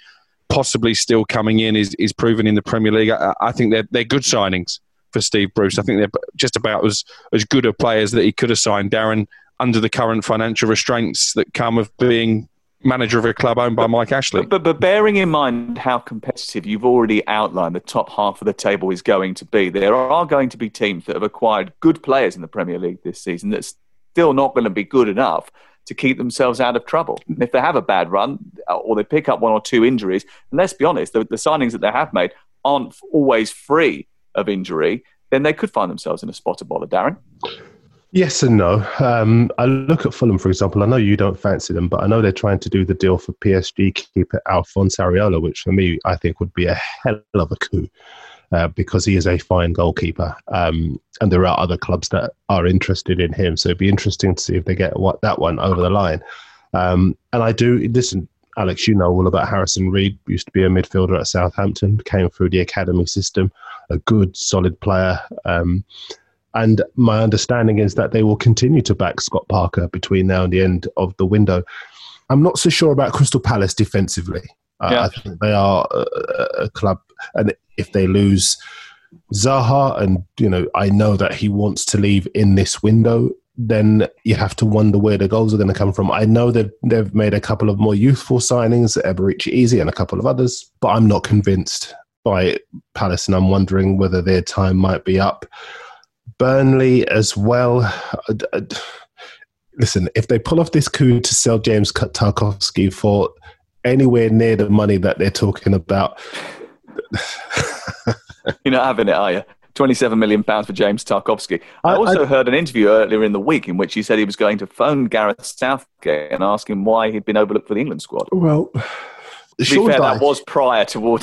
possibly still coming in, is proven in the Premier League. I think they're good signings for Steve Bruce. I think they're just about as good a players that he could have signed, Darren, under the current financial restraints that come of being manager of a club owned by Mike Ashley. But bearing in mind how competitive, you've already outlined the top half of the table is going to be, there are going to be teams that have acquired good players in the Premier League this season that's still not going to be good enough to keep themselves out of trouble. And if they have a bad run or they pick up 1 or 2 injuries, and let's be honest, the signings that they have made aren't always free of injury, then they could find themselves in a spot of bother, Darren. Yes and no. I look at Fulham, for example. I know you don't fancy them, but I know they're trying to do the deal for PSG keeper Alphonse Areola, which for me, I think would be a hell of a coup because he is a fine goalkeeper. And there are other clubs that are interested in him. So it'd be interesting to see if they get that one over the line. And I do, listen, Alex, you know all about Harrison Reed, used to be a midfielder at Southampton, came through the academy system, a good, solid player. And my understanding is that they will continue to back Scott Parker between now and the end of the window. I'm not so sure about Crystal Palace defensively. Yeah. I think they are a club, and if they lose Zaha, and you know, I know that he wants to leave in this window, then you have to wonder where the goals are going to come from. I know that they've made a couple of more youthful signings, Eberechi Eze and a couple of others, but I'm not convinced by Palace, and I'm wondering whether their time might be up. Burnley as well. Listen, if they pull off this coup to sell James Tarkowski for anywhere near the money that they're talking about... You're not having it, are you? £27 million for James Tarkowski. I also heard an interview earlier in the week in which he said he was going to phone Gareth Southgate and ask him why he'd been overlooked for the England squad. Well, to be fair, that was prior to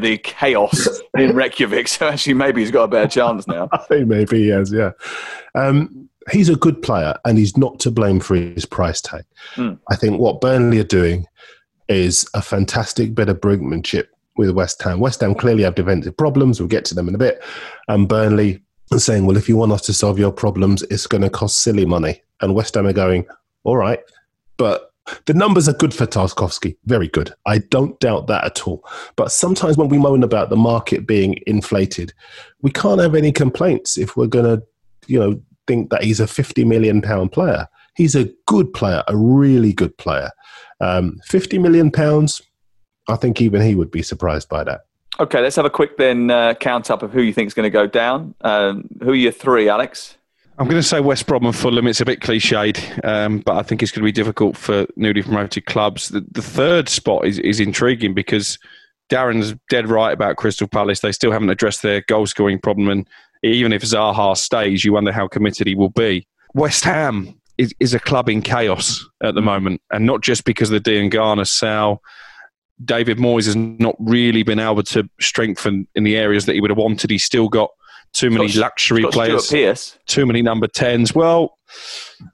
the chaos in Reykjavik, so actually maybe he's got a better chance now. I think maybe he has, yeah. He's a good player and he's not to blame for his price tag. I think what Burnley are doing is a fantastic bit of brinkmanship with West Ham. West Ham clearly have defensive problems. We'll get to them in a bit. And Burnley are saying, well, if you want us to solve your problems, it's going to cost silly money. And West Ham are going, all right. But the numbers are good for Tarkowski. Very good. I don't doubt that at all. But sometimes when we moan about the market being inflated, we can't have any complaints if we're going to, you know, think that he's a £50 million player. He's a good player, a really good player. £50 million, I think even he would be surprised by that. Okay, let's have a quick then count up of who you think is going to go down. Who are your three, Alex? I'm going to say West Brom and Fulham. It's a bit cliched, but I think it's going to be difficult for newly promoted clubs. The third spot is intriguing because Darren's dead right about Crystal Palace. They still haven't addressed their goal-scoring problem, and even if Zaha stays, you wonder how committed he will be. West Ham is a club in chaos at the moment, and not just because of the Dean Garner sale. David Moyes has not really been able to strengthen in the areas that he would have wanted. He's still got too many luxury players, too many number 10s. Well,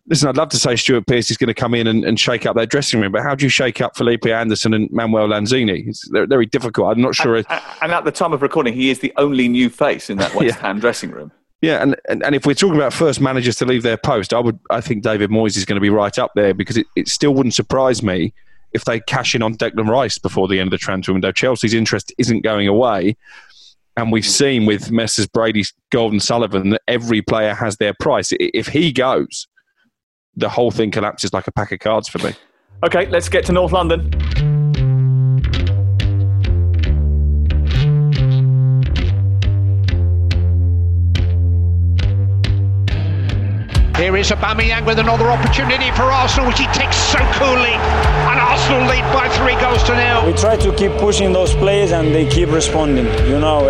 listen, I'd love to say Stuart Pearce is going to come in and shake up their dressing room, but how do you shake up Felipe Anderson and Manuel Lanzini? They're very difficult. I'm not sure. And at the time of recording, he is the only new face in that West Ham dressing room. Yeah, and if we're talking about first managers to leave their post, I think David Moyes is going to be right up there because it still wouldn't surprise me if they cash in on Declan Rice before the end of the transfer window. Chelsea's interest isn't going away. And we've seen with Messrs Brady, Golden Sullivan, that every player has their price. If he goes, the whole thing collapses like a pack of cards for me. Okay, let's get to North London. Here is Aubameyang with another opportunity for Arsenal, which he takes so coolly. And Arsenal lead by 3-0. We try to keep pushing those players and they keep responding. You know,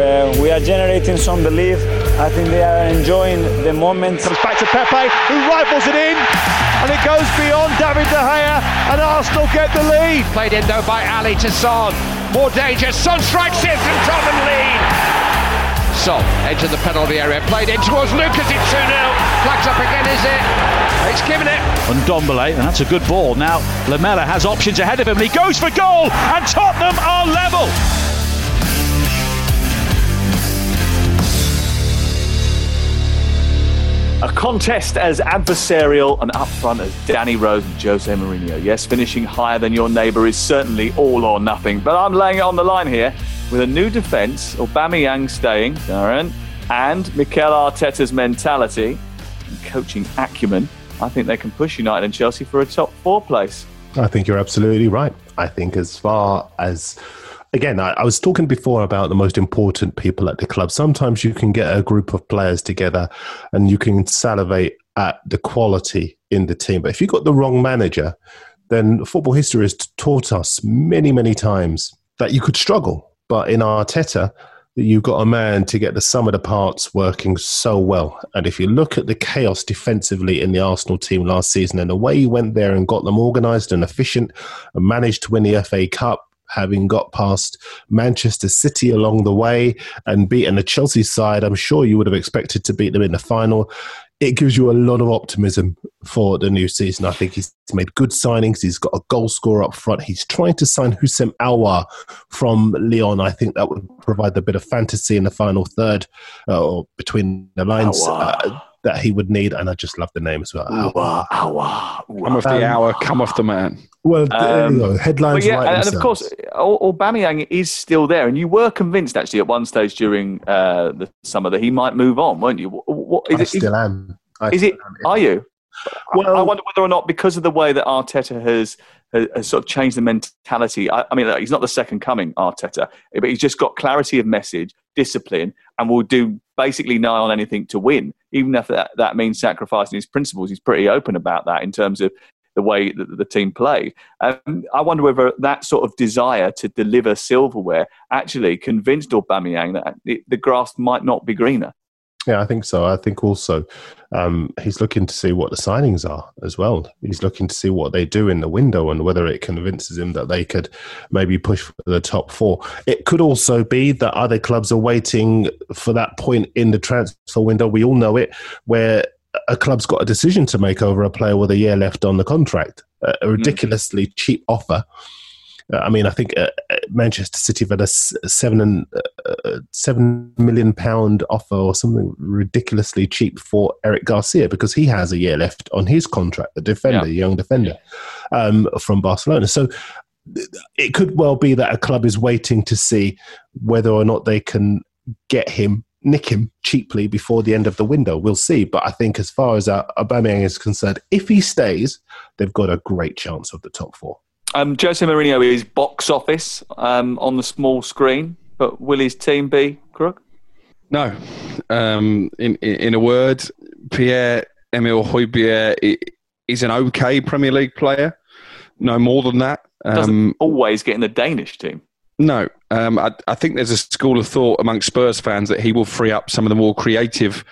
we are generating some belief. I think they are enjoying the moment. Comes back to Pepe, who rifles it in. And it goes beyond David De Gea. And Arsenal get the lead. Played in though by Ali to Son. More danger. Son strikes it and Tottenham lead. Son, edge of the penalty area, played in towards Lucas, it's 2-0, flags up again, is it? It's given it. And Ndombele, and that's a good ball. Now Lamela has options ahead of him, he goes for goal, and Tottenham are level. A contest as adversarial and up front as Danny Rose and Jose Mourinho. Yes, finishing higher than your neighbour is certainly all or nothing, but I'm laying it on the line here with a new defence, Aubameyang staying, Darren, and Mikel Arteta's mentality and coaching acumen. I think they can push United and Chelsea for a top four place. I think you're absolutely right. I think as far as... Again, I was talking before about the most important people at the club. Sometimes you can get a group of players together and you can salivate at the quality in the team. But if you've got the wrong manager, then football history has taught us many, many times that you could struggle. But in Arteta, that you've got a man to get the sum of the parts working so well. And if you look at the chaos defensively in the Arsenal team last season and the way he went there and got them organised and efficient and managed to win the FA Cup, having got past Manchester City along the way and beaten the Chelsea side, I'm sure you would have expected to beat them in the final. It gives you a lot of optimism for the new season. I think he's made good signings. He's got a goal scorer up front. He's trying to sign Houssem Aouar from Lyon. I think that would provide a bit of fantasy in the final third or between the lines that he would need. And I just love the name as well. Aouar, Aouar. Come off the hour, come off the man. Well, headlines and of course, Aubameyang is still there. And you were convinced, actually, at one stage during the summer that he might move on, weren't you? I still am. Are you? Well, I wonder whether or not, because of the way that Arteta has sort of changed the mentality. I mean, he's not the second coming, Arteta, but he's just got clarity of message, discipline, and will do basically nigh on anything to win, even if that means sacrificing his principles. He's pretty open about that in terms of the way that the team play. I wonder whether that sort of desire to deliver silverware actually convinced Aubameyang that the grass might not be greener. Yeah, I think so. I think also he's looking to see what the signings are as well. He's looking to see what they do in the window and whether it convinces him that they could maybe push for the top four. It could also be that other clubs are waiting for that point in the transfer window. We all know it, where a club's got a decision to make over a player with a year left on the contract. A ridiculously cheap offer. I mean, I think Manchester City had a £7 million offer or something ridiculously cheap for Eric Garcia because he has a year left on his contract, the defender, young defender from Barcelona. So it could well be that a club is waiting to see whether or not they can get him, nick him cheaply before the end of the window. We'll see. But I think as far as Aubameyang is concerned, if he stays, they've got a great chance of the top four. Jose Mourinho is box office on the small screen, but will his team be, Crook? No. In a word, Pierre-Emile Houbier is an okay Premier League player. No more than that. Doesn't always get in the Danish team. No. I think there's a school of thought amongst Spurs fans that he will free up some of the more creative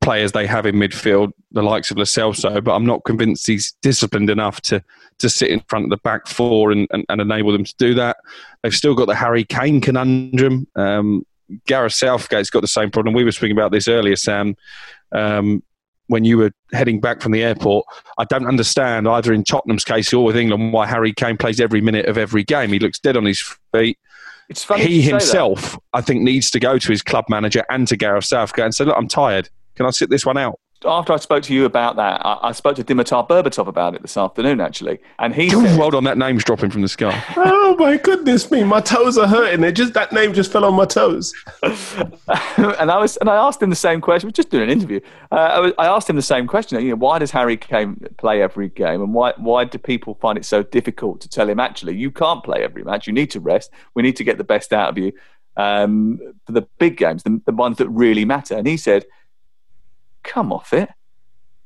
players they have in midfield, the likes of Lo Celso, but I'm not convinced he's disciplined enough to sit in front of the back four and enable them to do that. They've still got the Harry Kane conundrum. Gareth Southgate's got the same problem. We were speaking about this earlier, Sam, when you were heading back from the airport. I don't understand, either in Tottenham's case or with England, why Harry Kane plays every minute of every game. He looks dead on his feet. It's funny he himself, I think, needs to go to his club manager and to Gareth Southgate and say, look, I'm tired. Can I sit this one out? After I spoke to you about that, I spoke to Dimitar Berbatov about it this afternoon, actually. And he said, well done, that name's dropping from the sky. Oh, my goodness me. My toes are hurting. That name just fell on my toes. And I asked him the same question. We're just doing an interview. I asked him the same question. You know, why does Harry Kane play every game? And why do people find it so difficult to tell him, actually, you can't play every match. You need to rest. We need to get the best out of you for the big games, the ones that really matter. And he said, come off it.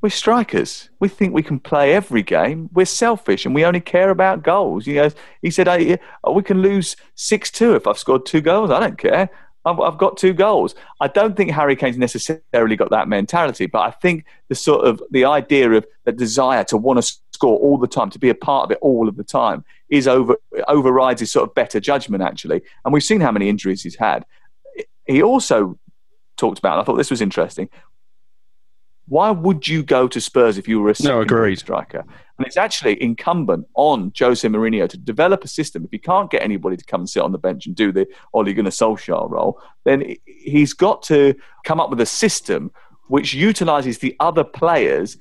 We're strikers. We think we can play every game. We're selfish and we only care about goals. You know, he said, hey, we can lose 6-2 if I've scored 2 goals. I don't care. I've got 2 goals. I don't think Harry Kane's necessarily got that mentality, but I think the idea of the desire to want to score all the time, to be a part of it all of the time, is overrides his sort of better judgment, actually. And we've seen how many injuries he's had. He also talked about, and I thought this was interesting, why would you go to Spurs if you were a second striker? And it's actually incumbent on Jose Mourinho to develop a system. If he can't get anybody to come and sit on the bench and do the Ole Gunnar Solskjaer role, then he's got to come up with a system which utilises the other players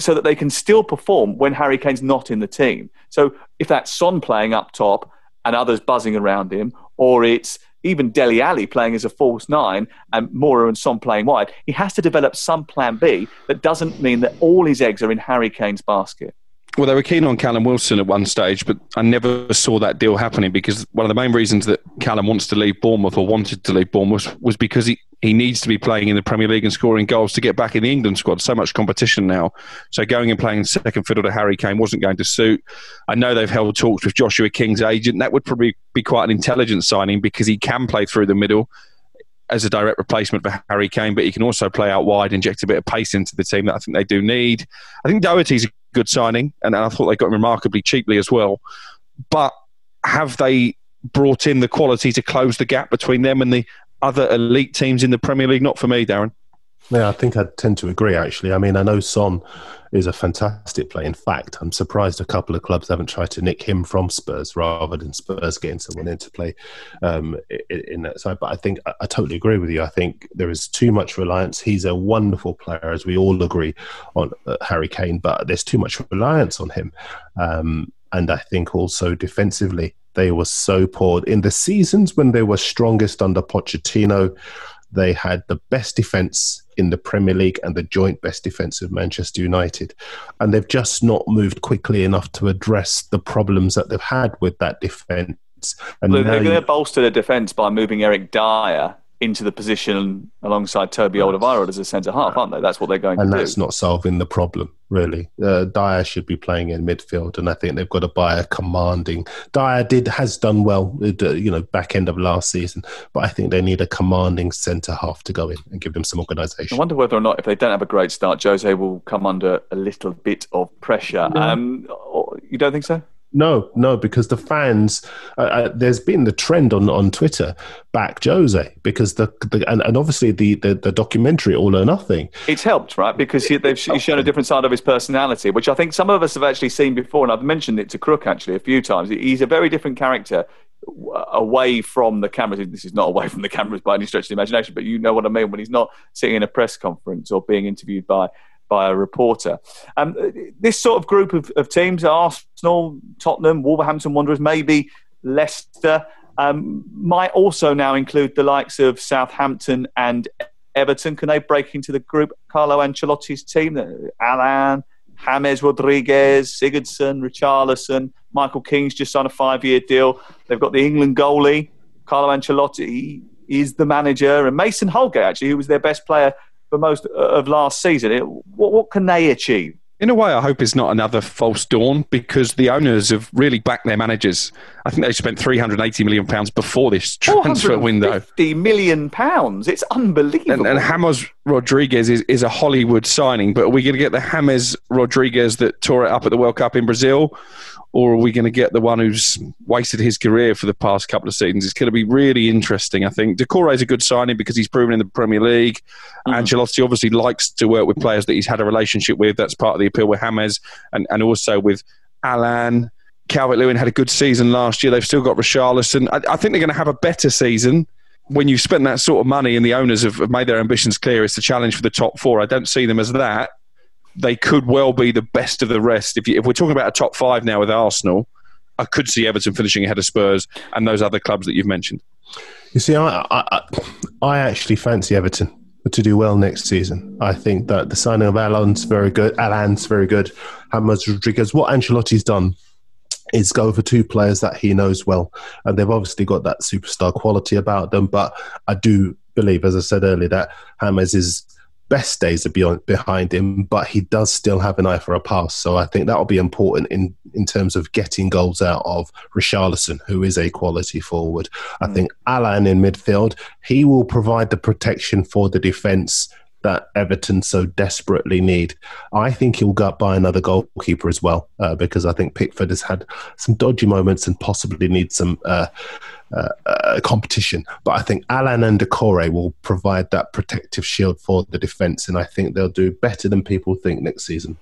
so that they can still perform when Harry Kane's not in the team. So if that's Son playing up top and others buzzing around him, or it's even Dele Alli playing as a false 9 and Moura and Son playing wide, he has to develop some plan B that doesn't mean that all his eggs are in Harry Kane's basket. Well, they were keen on Callum Wilson at one stage, but I never saw that deal happening because one of the main reasons that Callum wants to leave Bournemouth or wanted to leave Bournemouth was because he needs to be playing in the Premier League and scoring goals to get back in the England squad. So much competition now. So going and playing second fiddle to Harry Kane wasn't going to suit. I know they've held talks with Joshua King's agent. That would probably be quite an intelligent signing because he can play through the middle as a direct replacement for Harry Kane, but he can also play out wide, inject a bit of pace into the team that I think they do need. I think Doherty's a good signing, and I thought they got him remarkably cheaply as well. But have they brought in the quality to close the gap between them and the other elite teams in the Premier League? Not for me, Darren. Yeah, I think I tend to agree, actually. I mean, I know Son is a fantastic player. In fact, I'm surprised a couple of clubs haven't tried to nick him from Spurs rather than Spurs getting someone in to play in that side. But I think I totally agree with you. I think there is too much reliance. He's a wonderful player, as we all agree, on Harry Kane, but there's too much reliance on him. And I think also defensively, they were so poor. In the seasons when they were strongest under Pochettino, they had the best defence in the Premier League and the joint best defence of Manchester United. And they've just not moved quickly enough to address the problems that they've had with that defence. And they're going to bolster their defence by moving Eric Dyer into the position alongside Toby Alderweireld as a centre-half, aren't they? That's what they're going to do. And that's not solving the problem, really. Dyer should be playing in midfield, and I think they've got to buy a commanding... Dyer has done well, back end of last season, but I think they need a commanding centre-half to go in and give them some organisation. I wonder whether or not, if they don't have a great start, Jose will come under a little bit of pressure. No. You don't think so? No, because the fans, there's been the trend on Twitter, back Jose, because and obviously the documentary All or Nothing. It's helped, right? Because he's shown a different side of his personality, which I think some of us have actually seen before, and I've mentioned it to Crook actually a few times. He's a very different character away from the cameras. This is not away from the cameras by any stretch of the imagination, but you know what I mean, when he's not sitting in a press conference or being interviewed by a reporter. This sort of group of teams, Arsenal, Tottenham, Wolverhampton Wanderers, maybe Leicester, might also now include the likes of Southampton and Everton. Can they break into the group? Carlo Ancelotti's team, Alan, James Rodriguez, Sigurdsson, Richarlison, Michael King's just signed a 5-year deal. They've got the England goalie, Carlo Ancelotti is the manager, and Mason Holgate, actually, who was their best player for most of last season. What can they achieve? In a way, I hope it's not another false dawn, because the owners have really backed their managers. I think they spent £380 million before this transfer window. £450 million. It's unbelievable. And James Rodriguez is a Hollywood signing, but are we going to get the James Rodriguez that tore it up at the World Cup in Brazil? Or are we going to get the one who's wasted his career for the past couple of seasons? It's going to be really interesting, I think. Decore is a good signing because he's proven in the Premier League. Mm-hmm. Ancelotti obviously likes to work with players that he's had a relationship with. That's part of the appeal with James and also with Alan. Calvert-Lewin had a good season last year. They've still got Richarlison. I think they're going to have a better season. When you've spent that sort of money and the owners have made their ambitions clear, it's the challenge for the top four. I don't see them as that. They could well be the best of the rest. If we're talking about a top five now with Arsenal, I could see Everton finishing ahead of Spurs and those other clubs that you've mentioned. You see, I actually fancy Everton to do well next season. I think that the signing of Alan's very good. James Rodriguez, what Ancelotti's done is go for two players that he knows well. And they've obviously got that superstar quality about them. But I do believe, as I said earlier, that James is... best days are behind him, but he does still have an eye for a pass. So I think that will be important in terms of getting goals out of Richarlison, who is a quality forward. I think Alan in midfield, he will provide the protection for the defence that Everton so desperately need. I think he'll go by another goalkeeper as well, because I think Pickford has had some dodgy moments and possibly needs some competition. But I think Alan and Decore will provide that protective shield for the defence, and I think they'll do better than people think next season.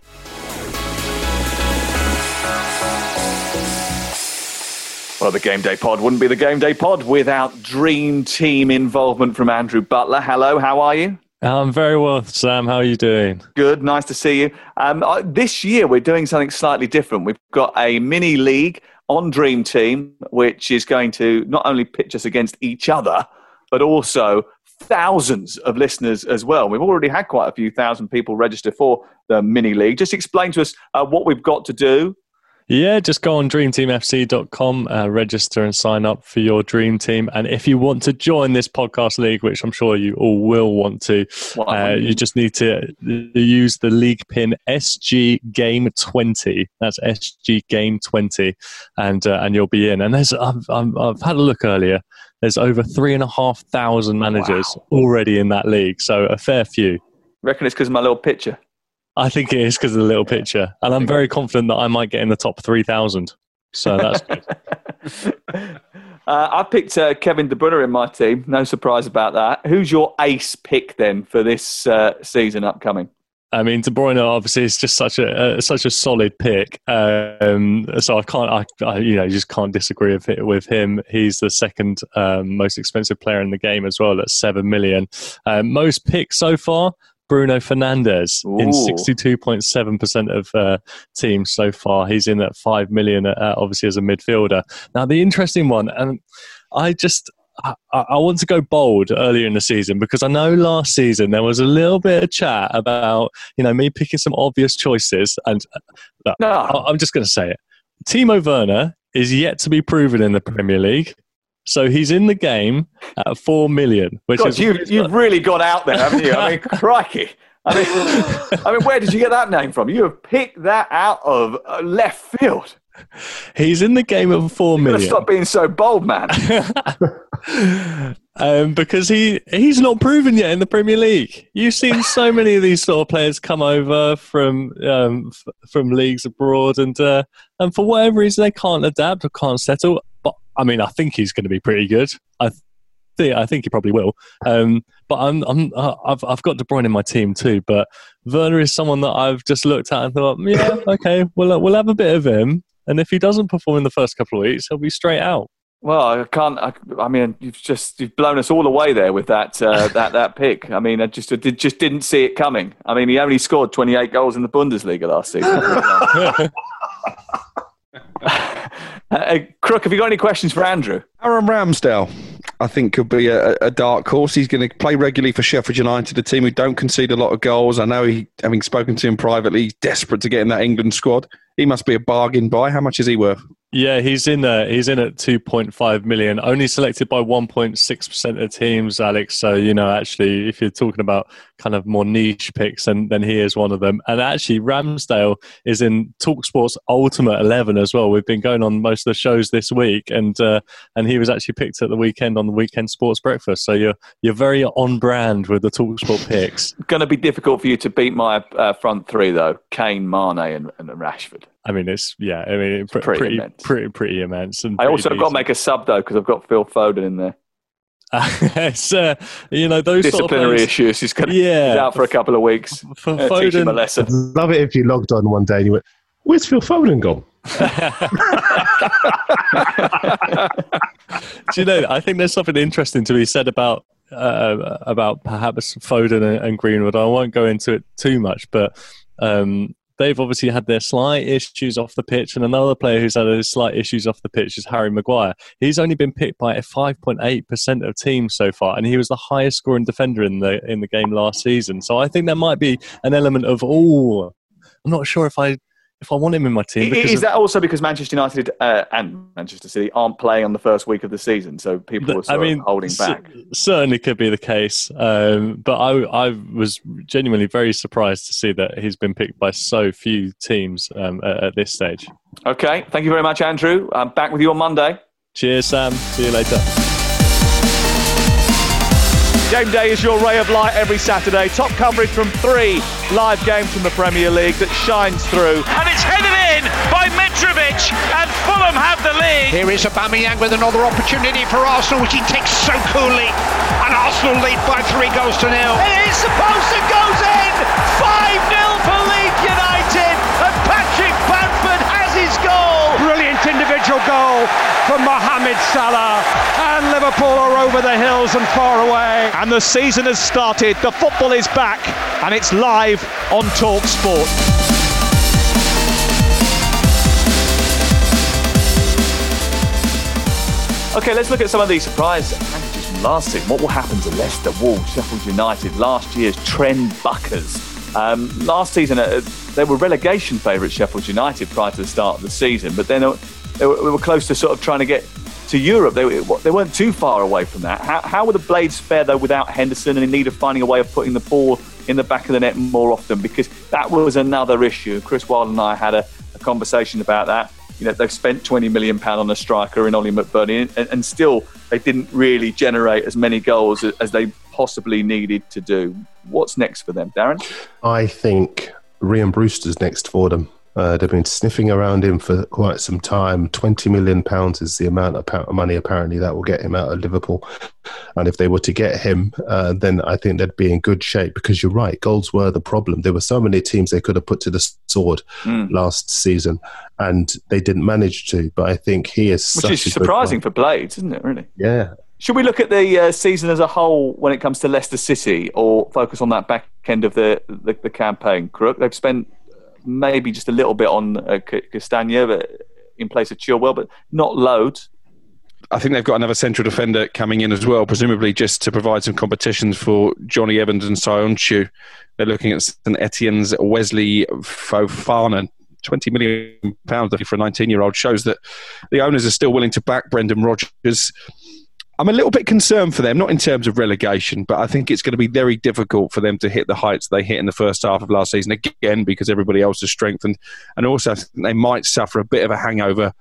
Well, the Game Day Pod wouldn't be the Game Day Pod without dream team involvement from Andrew Butler. Hello, how are you? I'm very well, Sam. How are you doing? Good. Nice to see you. This year, we're doing something slightly different. We've got a mini league on Dream Team, which is going to not only pitch us against each other, but also thousands of listeners as well. We've already had quite a few thousand people register for the mini league. Just explain to us what we've got to do. Yeah, just go on dreamteamfc.com, register and sign up for your dream team. And if you want to join this podcast league, which I'm sure you all will want to, you just need to use the league pin SGGame20. That's SGGame20, and you'll be in. And there's I've had a look earlier. There's over 3,500 managers already in that league, so a fair few. Reckon it's because of my little picture. I think it is because of the little picture. And I'm very confident that I might get in the top 3,000. So that's good. I picked Kevin De Bruyne in my team. No surprise about that. Who's your ace pick then for this season upcoming? I mean, De Bruyne obviously is just such a solid pick. So I just can't disagree with him. He's the second most expensive player in the game as well at 7 million. Most picks so far. Bruno Fernandes in 62.7% of teams so far. He's in at 5 million, obviously, as a midfielder. Now, the interesting one, and I want to go bold earlier in the season because I know last season there was a little bit of chat about, me picking some obvious choices. And I'm just going to say it. Timo Werner is yet to be proven in the Premier League. So he's in the game at 4 million. Which God, is you've really got out there, haven't you? I mean, crikey. I mean, where did you get that name from? You have picked that out of left field. He's in the game at 4 million. You've got to stop being so bold, man. Because he's not proven yet in the Premier League. You've seen so many of these sort of players come over from leagues abroad, and for whatever reason they can't adapt or can't settle. But I mean, I think he's going to be pretty good. I think he probably will. But I've got De Bruyne in my team too. But Werner is someone that I've just looked at and thought, yeah, okay, we'll have a bit of him. And if he doesn't perform in the first couple of weeks, he'll be straight out. Well, I mean, you've blown us all away there with that that pick. I mean, I just didn't see it coming. I mean, he only scored 28 goals in the Bundesliga last season. Crook, have you got any questions for Andrew? Aaron Ramsdale, I think, could be a dark horse. He's going to play regularly for Sheffield United, a team who don't concede a lot of goals. I know, having spoken to him privately, he's desperate to get in that England squad. He must be a bargain buy. How much is he worth? Yeah, he's in at 2.5 million, only selected by 1.6% of teams, Alex. So, actually, if you're talking about kind of more niche picks, then he is one of them. And actually, Ramsdale is in TalkSport's Ultimate 11 as well. We've been going on most of the shows this week, and he was actually picked at the weekend on the Weekend Sports Breakfast. So you're very on brand with the TalkSport picks. Going to be difficult for you to beat my front three, though, Kane, Mane and Rashford. I mean, it's pretty immense. Pretty immense. And I also got to make a sub, though, because I've got Phil Foden in there. Those disciplinary sort of issues. He's going to be out for a couple of weeks. For Foden, him a lesson. I'd love it if you logged on one day and you went, "Where's Phil Foden gone?" Do you know, I think there's something interesting to be said about perhaps Foden and Greenwood. I won't go into it too much, but... they've obviously had their slight issues off the pitch, and another player who's had his slight issues off the pitch is Harry Maguire. He's only been picked by 5.8% of teams so far, and he was the highest scoring defender in the game last season. So I think there might be an element of, I'm not sure if I want him in my team. Is that also because Manchester United and Manchester City aren't playing on the first week of the season, so people are holding back? Certainly could be the case. But I was genuinely very surprised to see that he's been picked by so few teams at this stage. Okay, thank you very much, Andrew. I'm back with you on Monday. Cheers, Sam. See you later. Game Day is your ray of light every Saturday. Top coverage from three live games from the Premier League that shines through. And it's headed in by Mitrovic, and Fulham have the lead. Here is Aubameyang with another opportunity for Arsenal, which he takes so coolly. And Arsenal lead by 3-0. It is supposed to go in! 5-0 for Leeds United, and Patrick Bamford has his goal. Brilliant individual goal from Mohamed Salah, and Liverpool are over the hills and far away. And the season has started, the football is back, and it's live on TalkSport. Okay, let's look at some of these surprise packages lasting. What will happen to Leicester, Wolves, Sheffield United, last year's trend buckers? Last season, they were relegation favourites, Sheffield United, prior to the start of the season, but then they were close to sort of trying to get to Europe. They weren't too far away from that. How would the Blades fare, though, without Henderson and in need of finding a way of putting the ball in the back of the net more often? Because that was another issue. Chris Wilde and I had a conversation about that. You know, they've spent £20 million on a striker in Ollie McBurney and still they didn't really generate as many goals as they possibly needed to do. What's next for them, Darren? I think Rhian Brewster's next for them. They've been sniffing around him for quite some time. £20 million is the amount of money apparently that will get him out of Liverpool. And if they were to get him, then I think they'd be in good shape, because you're right, goals were the problem. There were so many teams they could have put to the sword last season and they didn't manage to. But I think he is such a good player. Which is surprising for Blades, isn't it, really? Yeah. Should we look at the season as a whole when it comes to Leicester City, or focus on that back end of the campaign, Crook? They've spent maybe just a little bit on Castagne, but in place of Chilwell, but not loads. I think they've got another central defender coming in as well, presumably just to provide some competitions for Johnny Evans and Sionchu. They're looking at St Etienne's Wesley Fofana. £20 million for a 19-year-old shows that the owners are still willing to back Brendan Rodgers. I'm a little bit concerned for them, not in terms of relegation, but I think it's going to be very difficult for them to hit the heights they hit in the first half of last season, again, because everybody else has strengthened. And also, I think they might suffer a bit of a hangover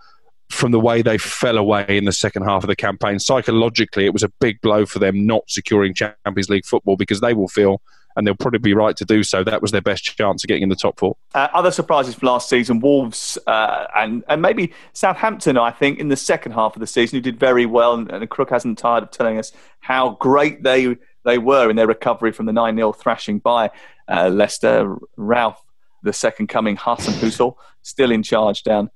from the way they fell away in the second half of the campaign. Psychologically, it was a big blow for them not securing Champions League football, because they will feel, and they'll probably be right to do so, that was their best chance of getting in the top four. Other surprises from last season, Wolves and maybe Southampton, I think, in the second half of the season, who did very well, and Crook hasn't tired of telling us how great they were in their recovery from the 9-0 thrashing by Leicester. Ralph, the second coming, Hassan Hüssel, still in charge down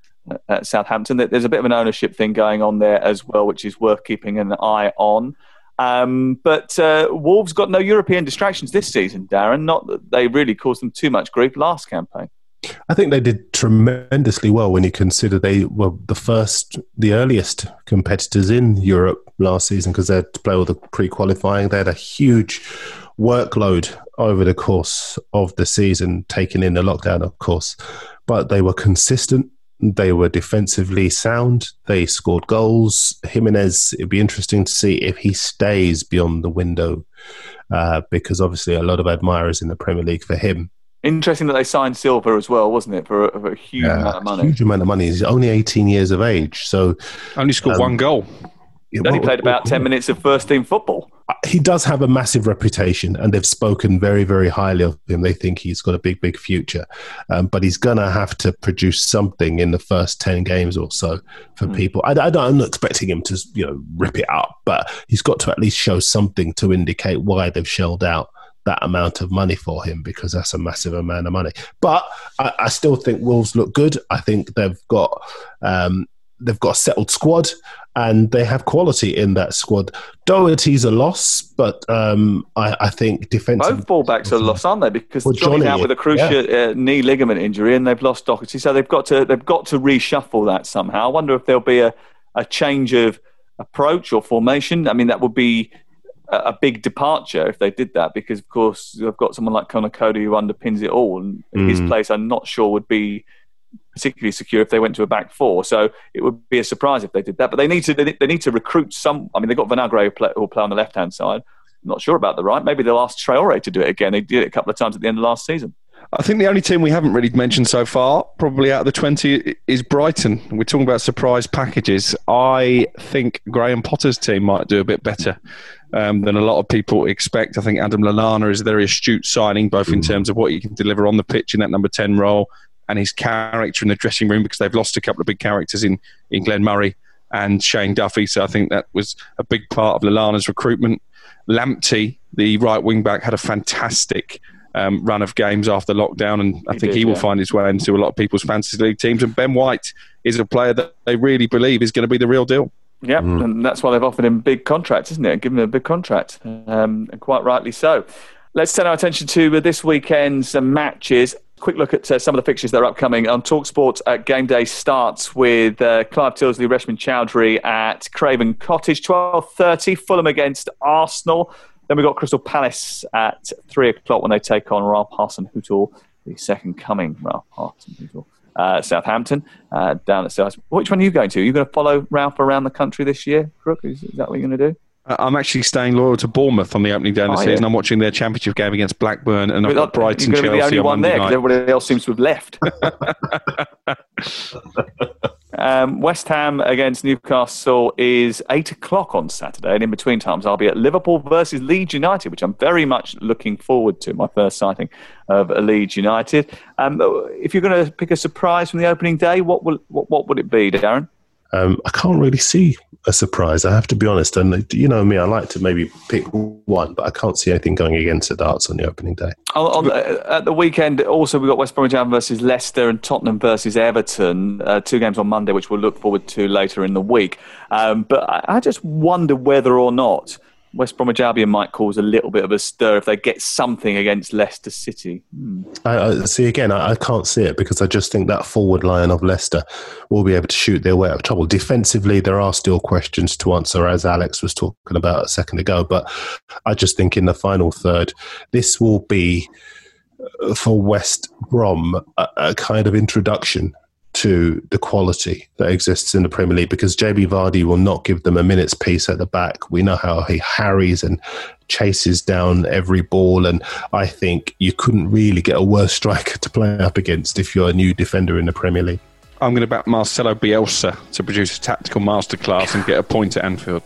at Southampton. There's a bit of an ownership thing going on there as well, which is worth keeping an eye on. But Wolves got no European distractions this season, Darren. Not that they really caused them too much grief last campaign. I think they did tremendously well when you consider they were the earliest competitors in Europe last season, because they had to play all the pre-qualifying. They had a huge workload over the course of the season, taking in the lockdown, of course. But they were consistent. They were defensively sound. They scored goals. Jimenez, it'd be interesting to see if he stays beyond the window, because obviously a lot of admirers in the Premier League for him. Interesting that they signed Silva as well, wasn't it, for a huge amount of money? Huge amount of money. He's only 18 years of age, so only scored one goal. Then he played about 10 minutes of first-team football. He does have a massive reputation, and they've spoken very, very highly of him. They think he's got a big, big future. But he's going to have to produce something in the first 10 games or so for people. I'm not expecting him to rip it up, but he's got to at least show something to indicate why they've shelled out that amount of money for him, because that's a massive amount of money. But I still think Wolves look good. I think they've got a settled squad, and they have quality in that squad. Doherty's a loss, but I think defensively... Both fullbacks are a loss, aren't they? Because Johnny's out with a cruciate knee ligament injury, and they've lost Doherty, so they've got to reshuffle that somehow. I wonder if there'll be a change of approach or formation. I mean, that would be a big departure if they did that, because, of course, they've got someone like Conor Coady who underpins it all, and his place, I'm not sure, would be particularly secure if they went to a back four. So it would be a surprise if they did that. But they need to recruit some. I mean, they've got Vinagre who'll play on the left-hand side. I'm not sure about the right. Maybe they'll ask Traore to do it again. They did it a couple of times at the end of last season. I think the only team we haven't really mentioned so far, probably out of the 20, is Brighton. We're talking about surprise packages. I think Graham Potter's team might do a bit better than a lot of people expect. I think Adam Lallana is a very astute signing, both in terms of what he can deliver on the pitch in that number 10 role, and his character in the dressing room, because they've lost a couple of big characters in Glenn Murray and Shane Duffy. So I think that was a big part of Lallana's recruitment. Lamptey, the right wing-back, had a fantastic run of games after lockdown, and I think he will find his way into a lot of people's fantasy league teams. And Ben White is a player that they really believe is going to be the real deal. Yeah, and that's why they've offered him big contracts, isn't it? Given him a big contract, and quite rightly so. Let's turn our attention to this weekend's matches. Quick look at some of the fixtures that are upcoming on TalkSport. Game day starts with Clive Tilsley, Reshman Chowdhury at Craven Cottage, 12:30. Fulham against Arsenal. Then we've got Crystal Palace at 3 o'clock when they take on Ralph Hasenhüttl, the second coming Ralph Hasenhüttl. Southampton down at South. Which one are you going to? Are you going to follow Ralph around the country this year, Crook? Is that what you're going to do? I'm actually staying loyal to Bournemouth on the opening day of the season. Yeah. I'm watching their championship game against Blackburn, and I've got Brighton, Chelsea on Monday night. You're going to be the only one there because everybody else seems to have left. West Ham against Newcastle is 8 o'clock on Saturday, and in between times I'll be at Liverpool versus Leeds United, which I'm very much looking forward to, my first sighting of Leeds United. If you're going to pick a surprise from the opening day, what would it be, Darren? I can't really see a surprise, I have to be honest. And you know me, I like to maybe pick one, but I can't see anything going against the darts on the opening day. At the weekend, also, we've got West Bromwich Albion versus Leicester and Tottenham versus Everton. Two games on Monday, which we'll look forward to later in the week. But I just wonder whether or not West Bromwich Albion might cause a little bit of a stir if they get something against Leicester City. I can't see it because I just think that forward line of Leicester will be able to shoot their way out of trouble. Defensively, there are still questions to answer, as Alex was talking about a second ago. But I just think in the final third, this will be, for West Brom, a kind of introduction to the quality that exists in the Premier League, because JB Vardy will not give them a minute's peace at the back. We know how he harries and chases down every ball, and I think you couldn't really get a worse striker to play up against if you're a new defender in the Premier League. I'm going to back Marcelo Bielsa to produce a tactical masterclass and get a point at Anfield.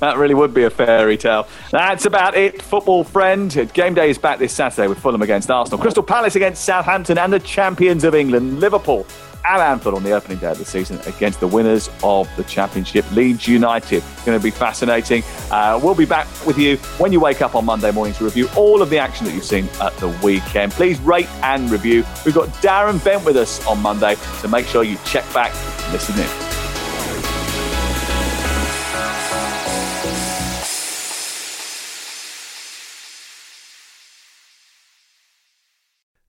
That really would be a fairy tale. That's about it, Football Friend. Game day is back this Saturday with Fulham against Arsenal, Crystal Palace against Southampton, and the champions of England, Liverpool, at Anfield on the opening day of the season against the winners of the Championship, Leeds United. It's going to be fascinating. We'll be back with you when you wake up on Monday morning to review all of the action that you've seen at the weekend. Please rate and review. We've got Darren Bent with us on Monday, so make sure you check back and listen in.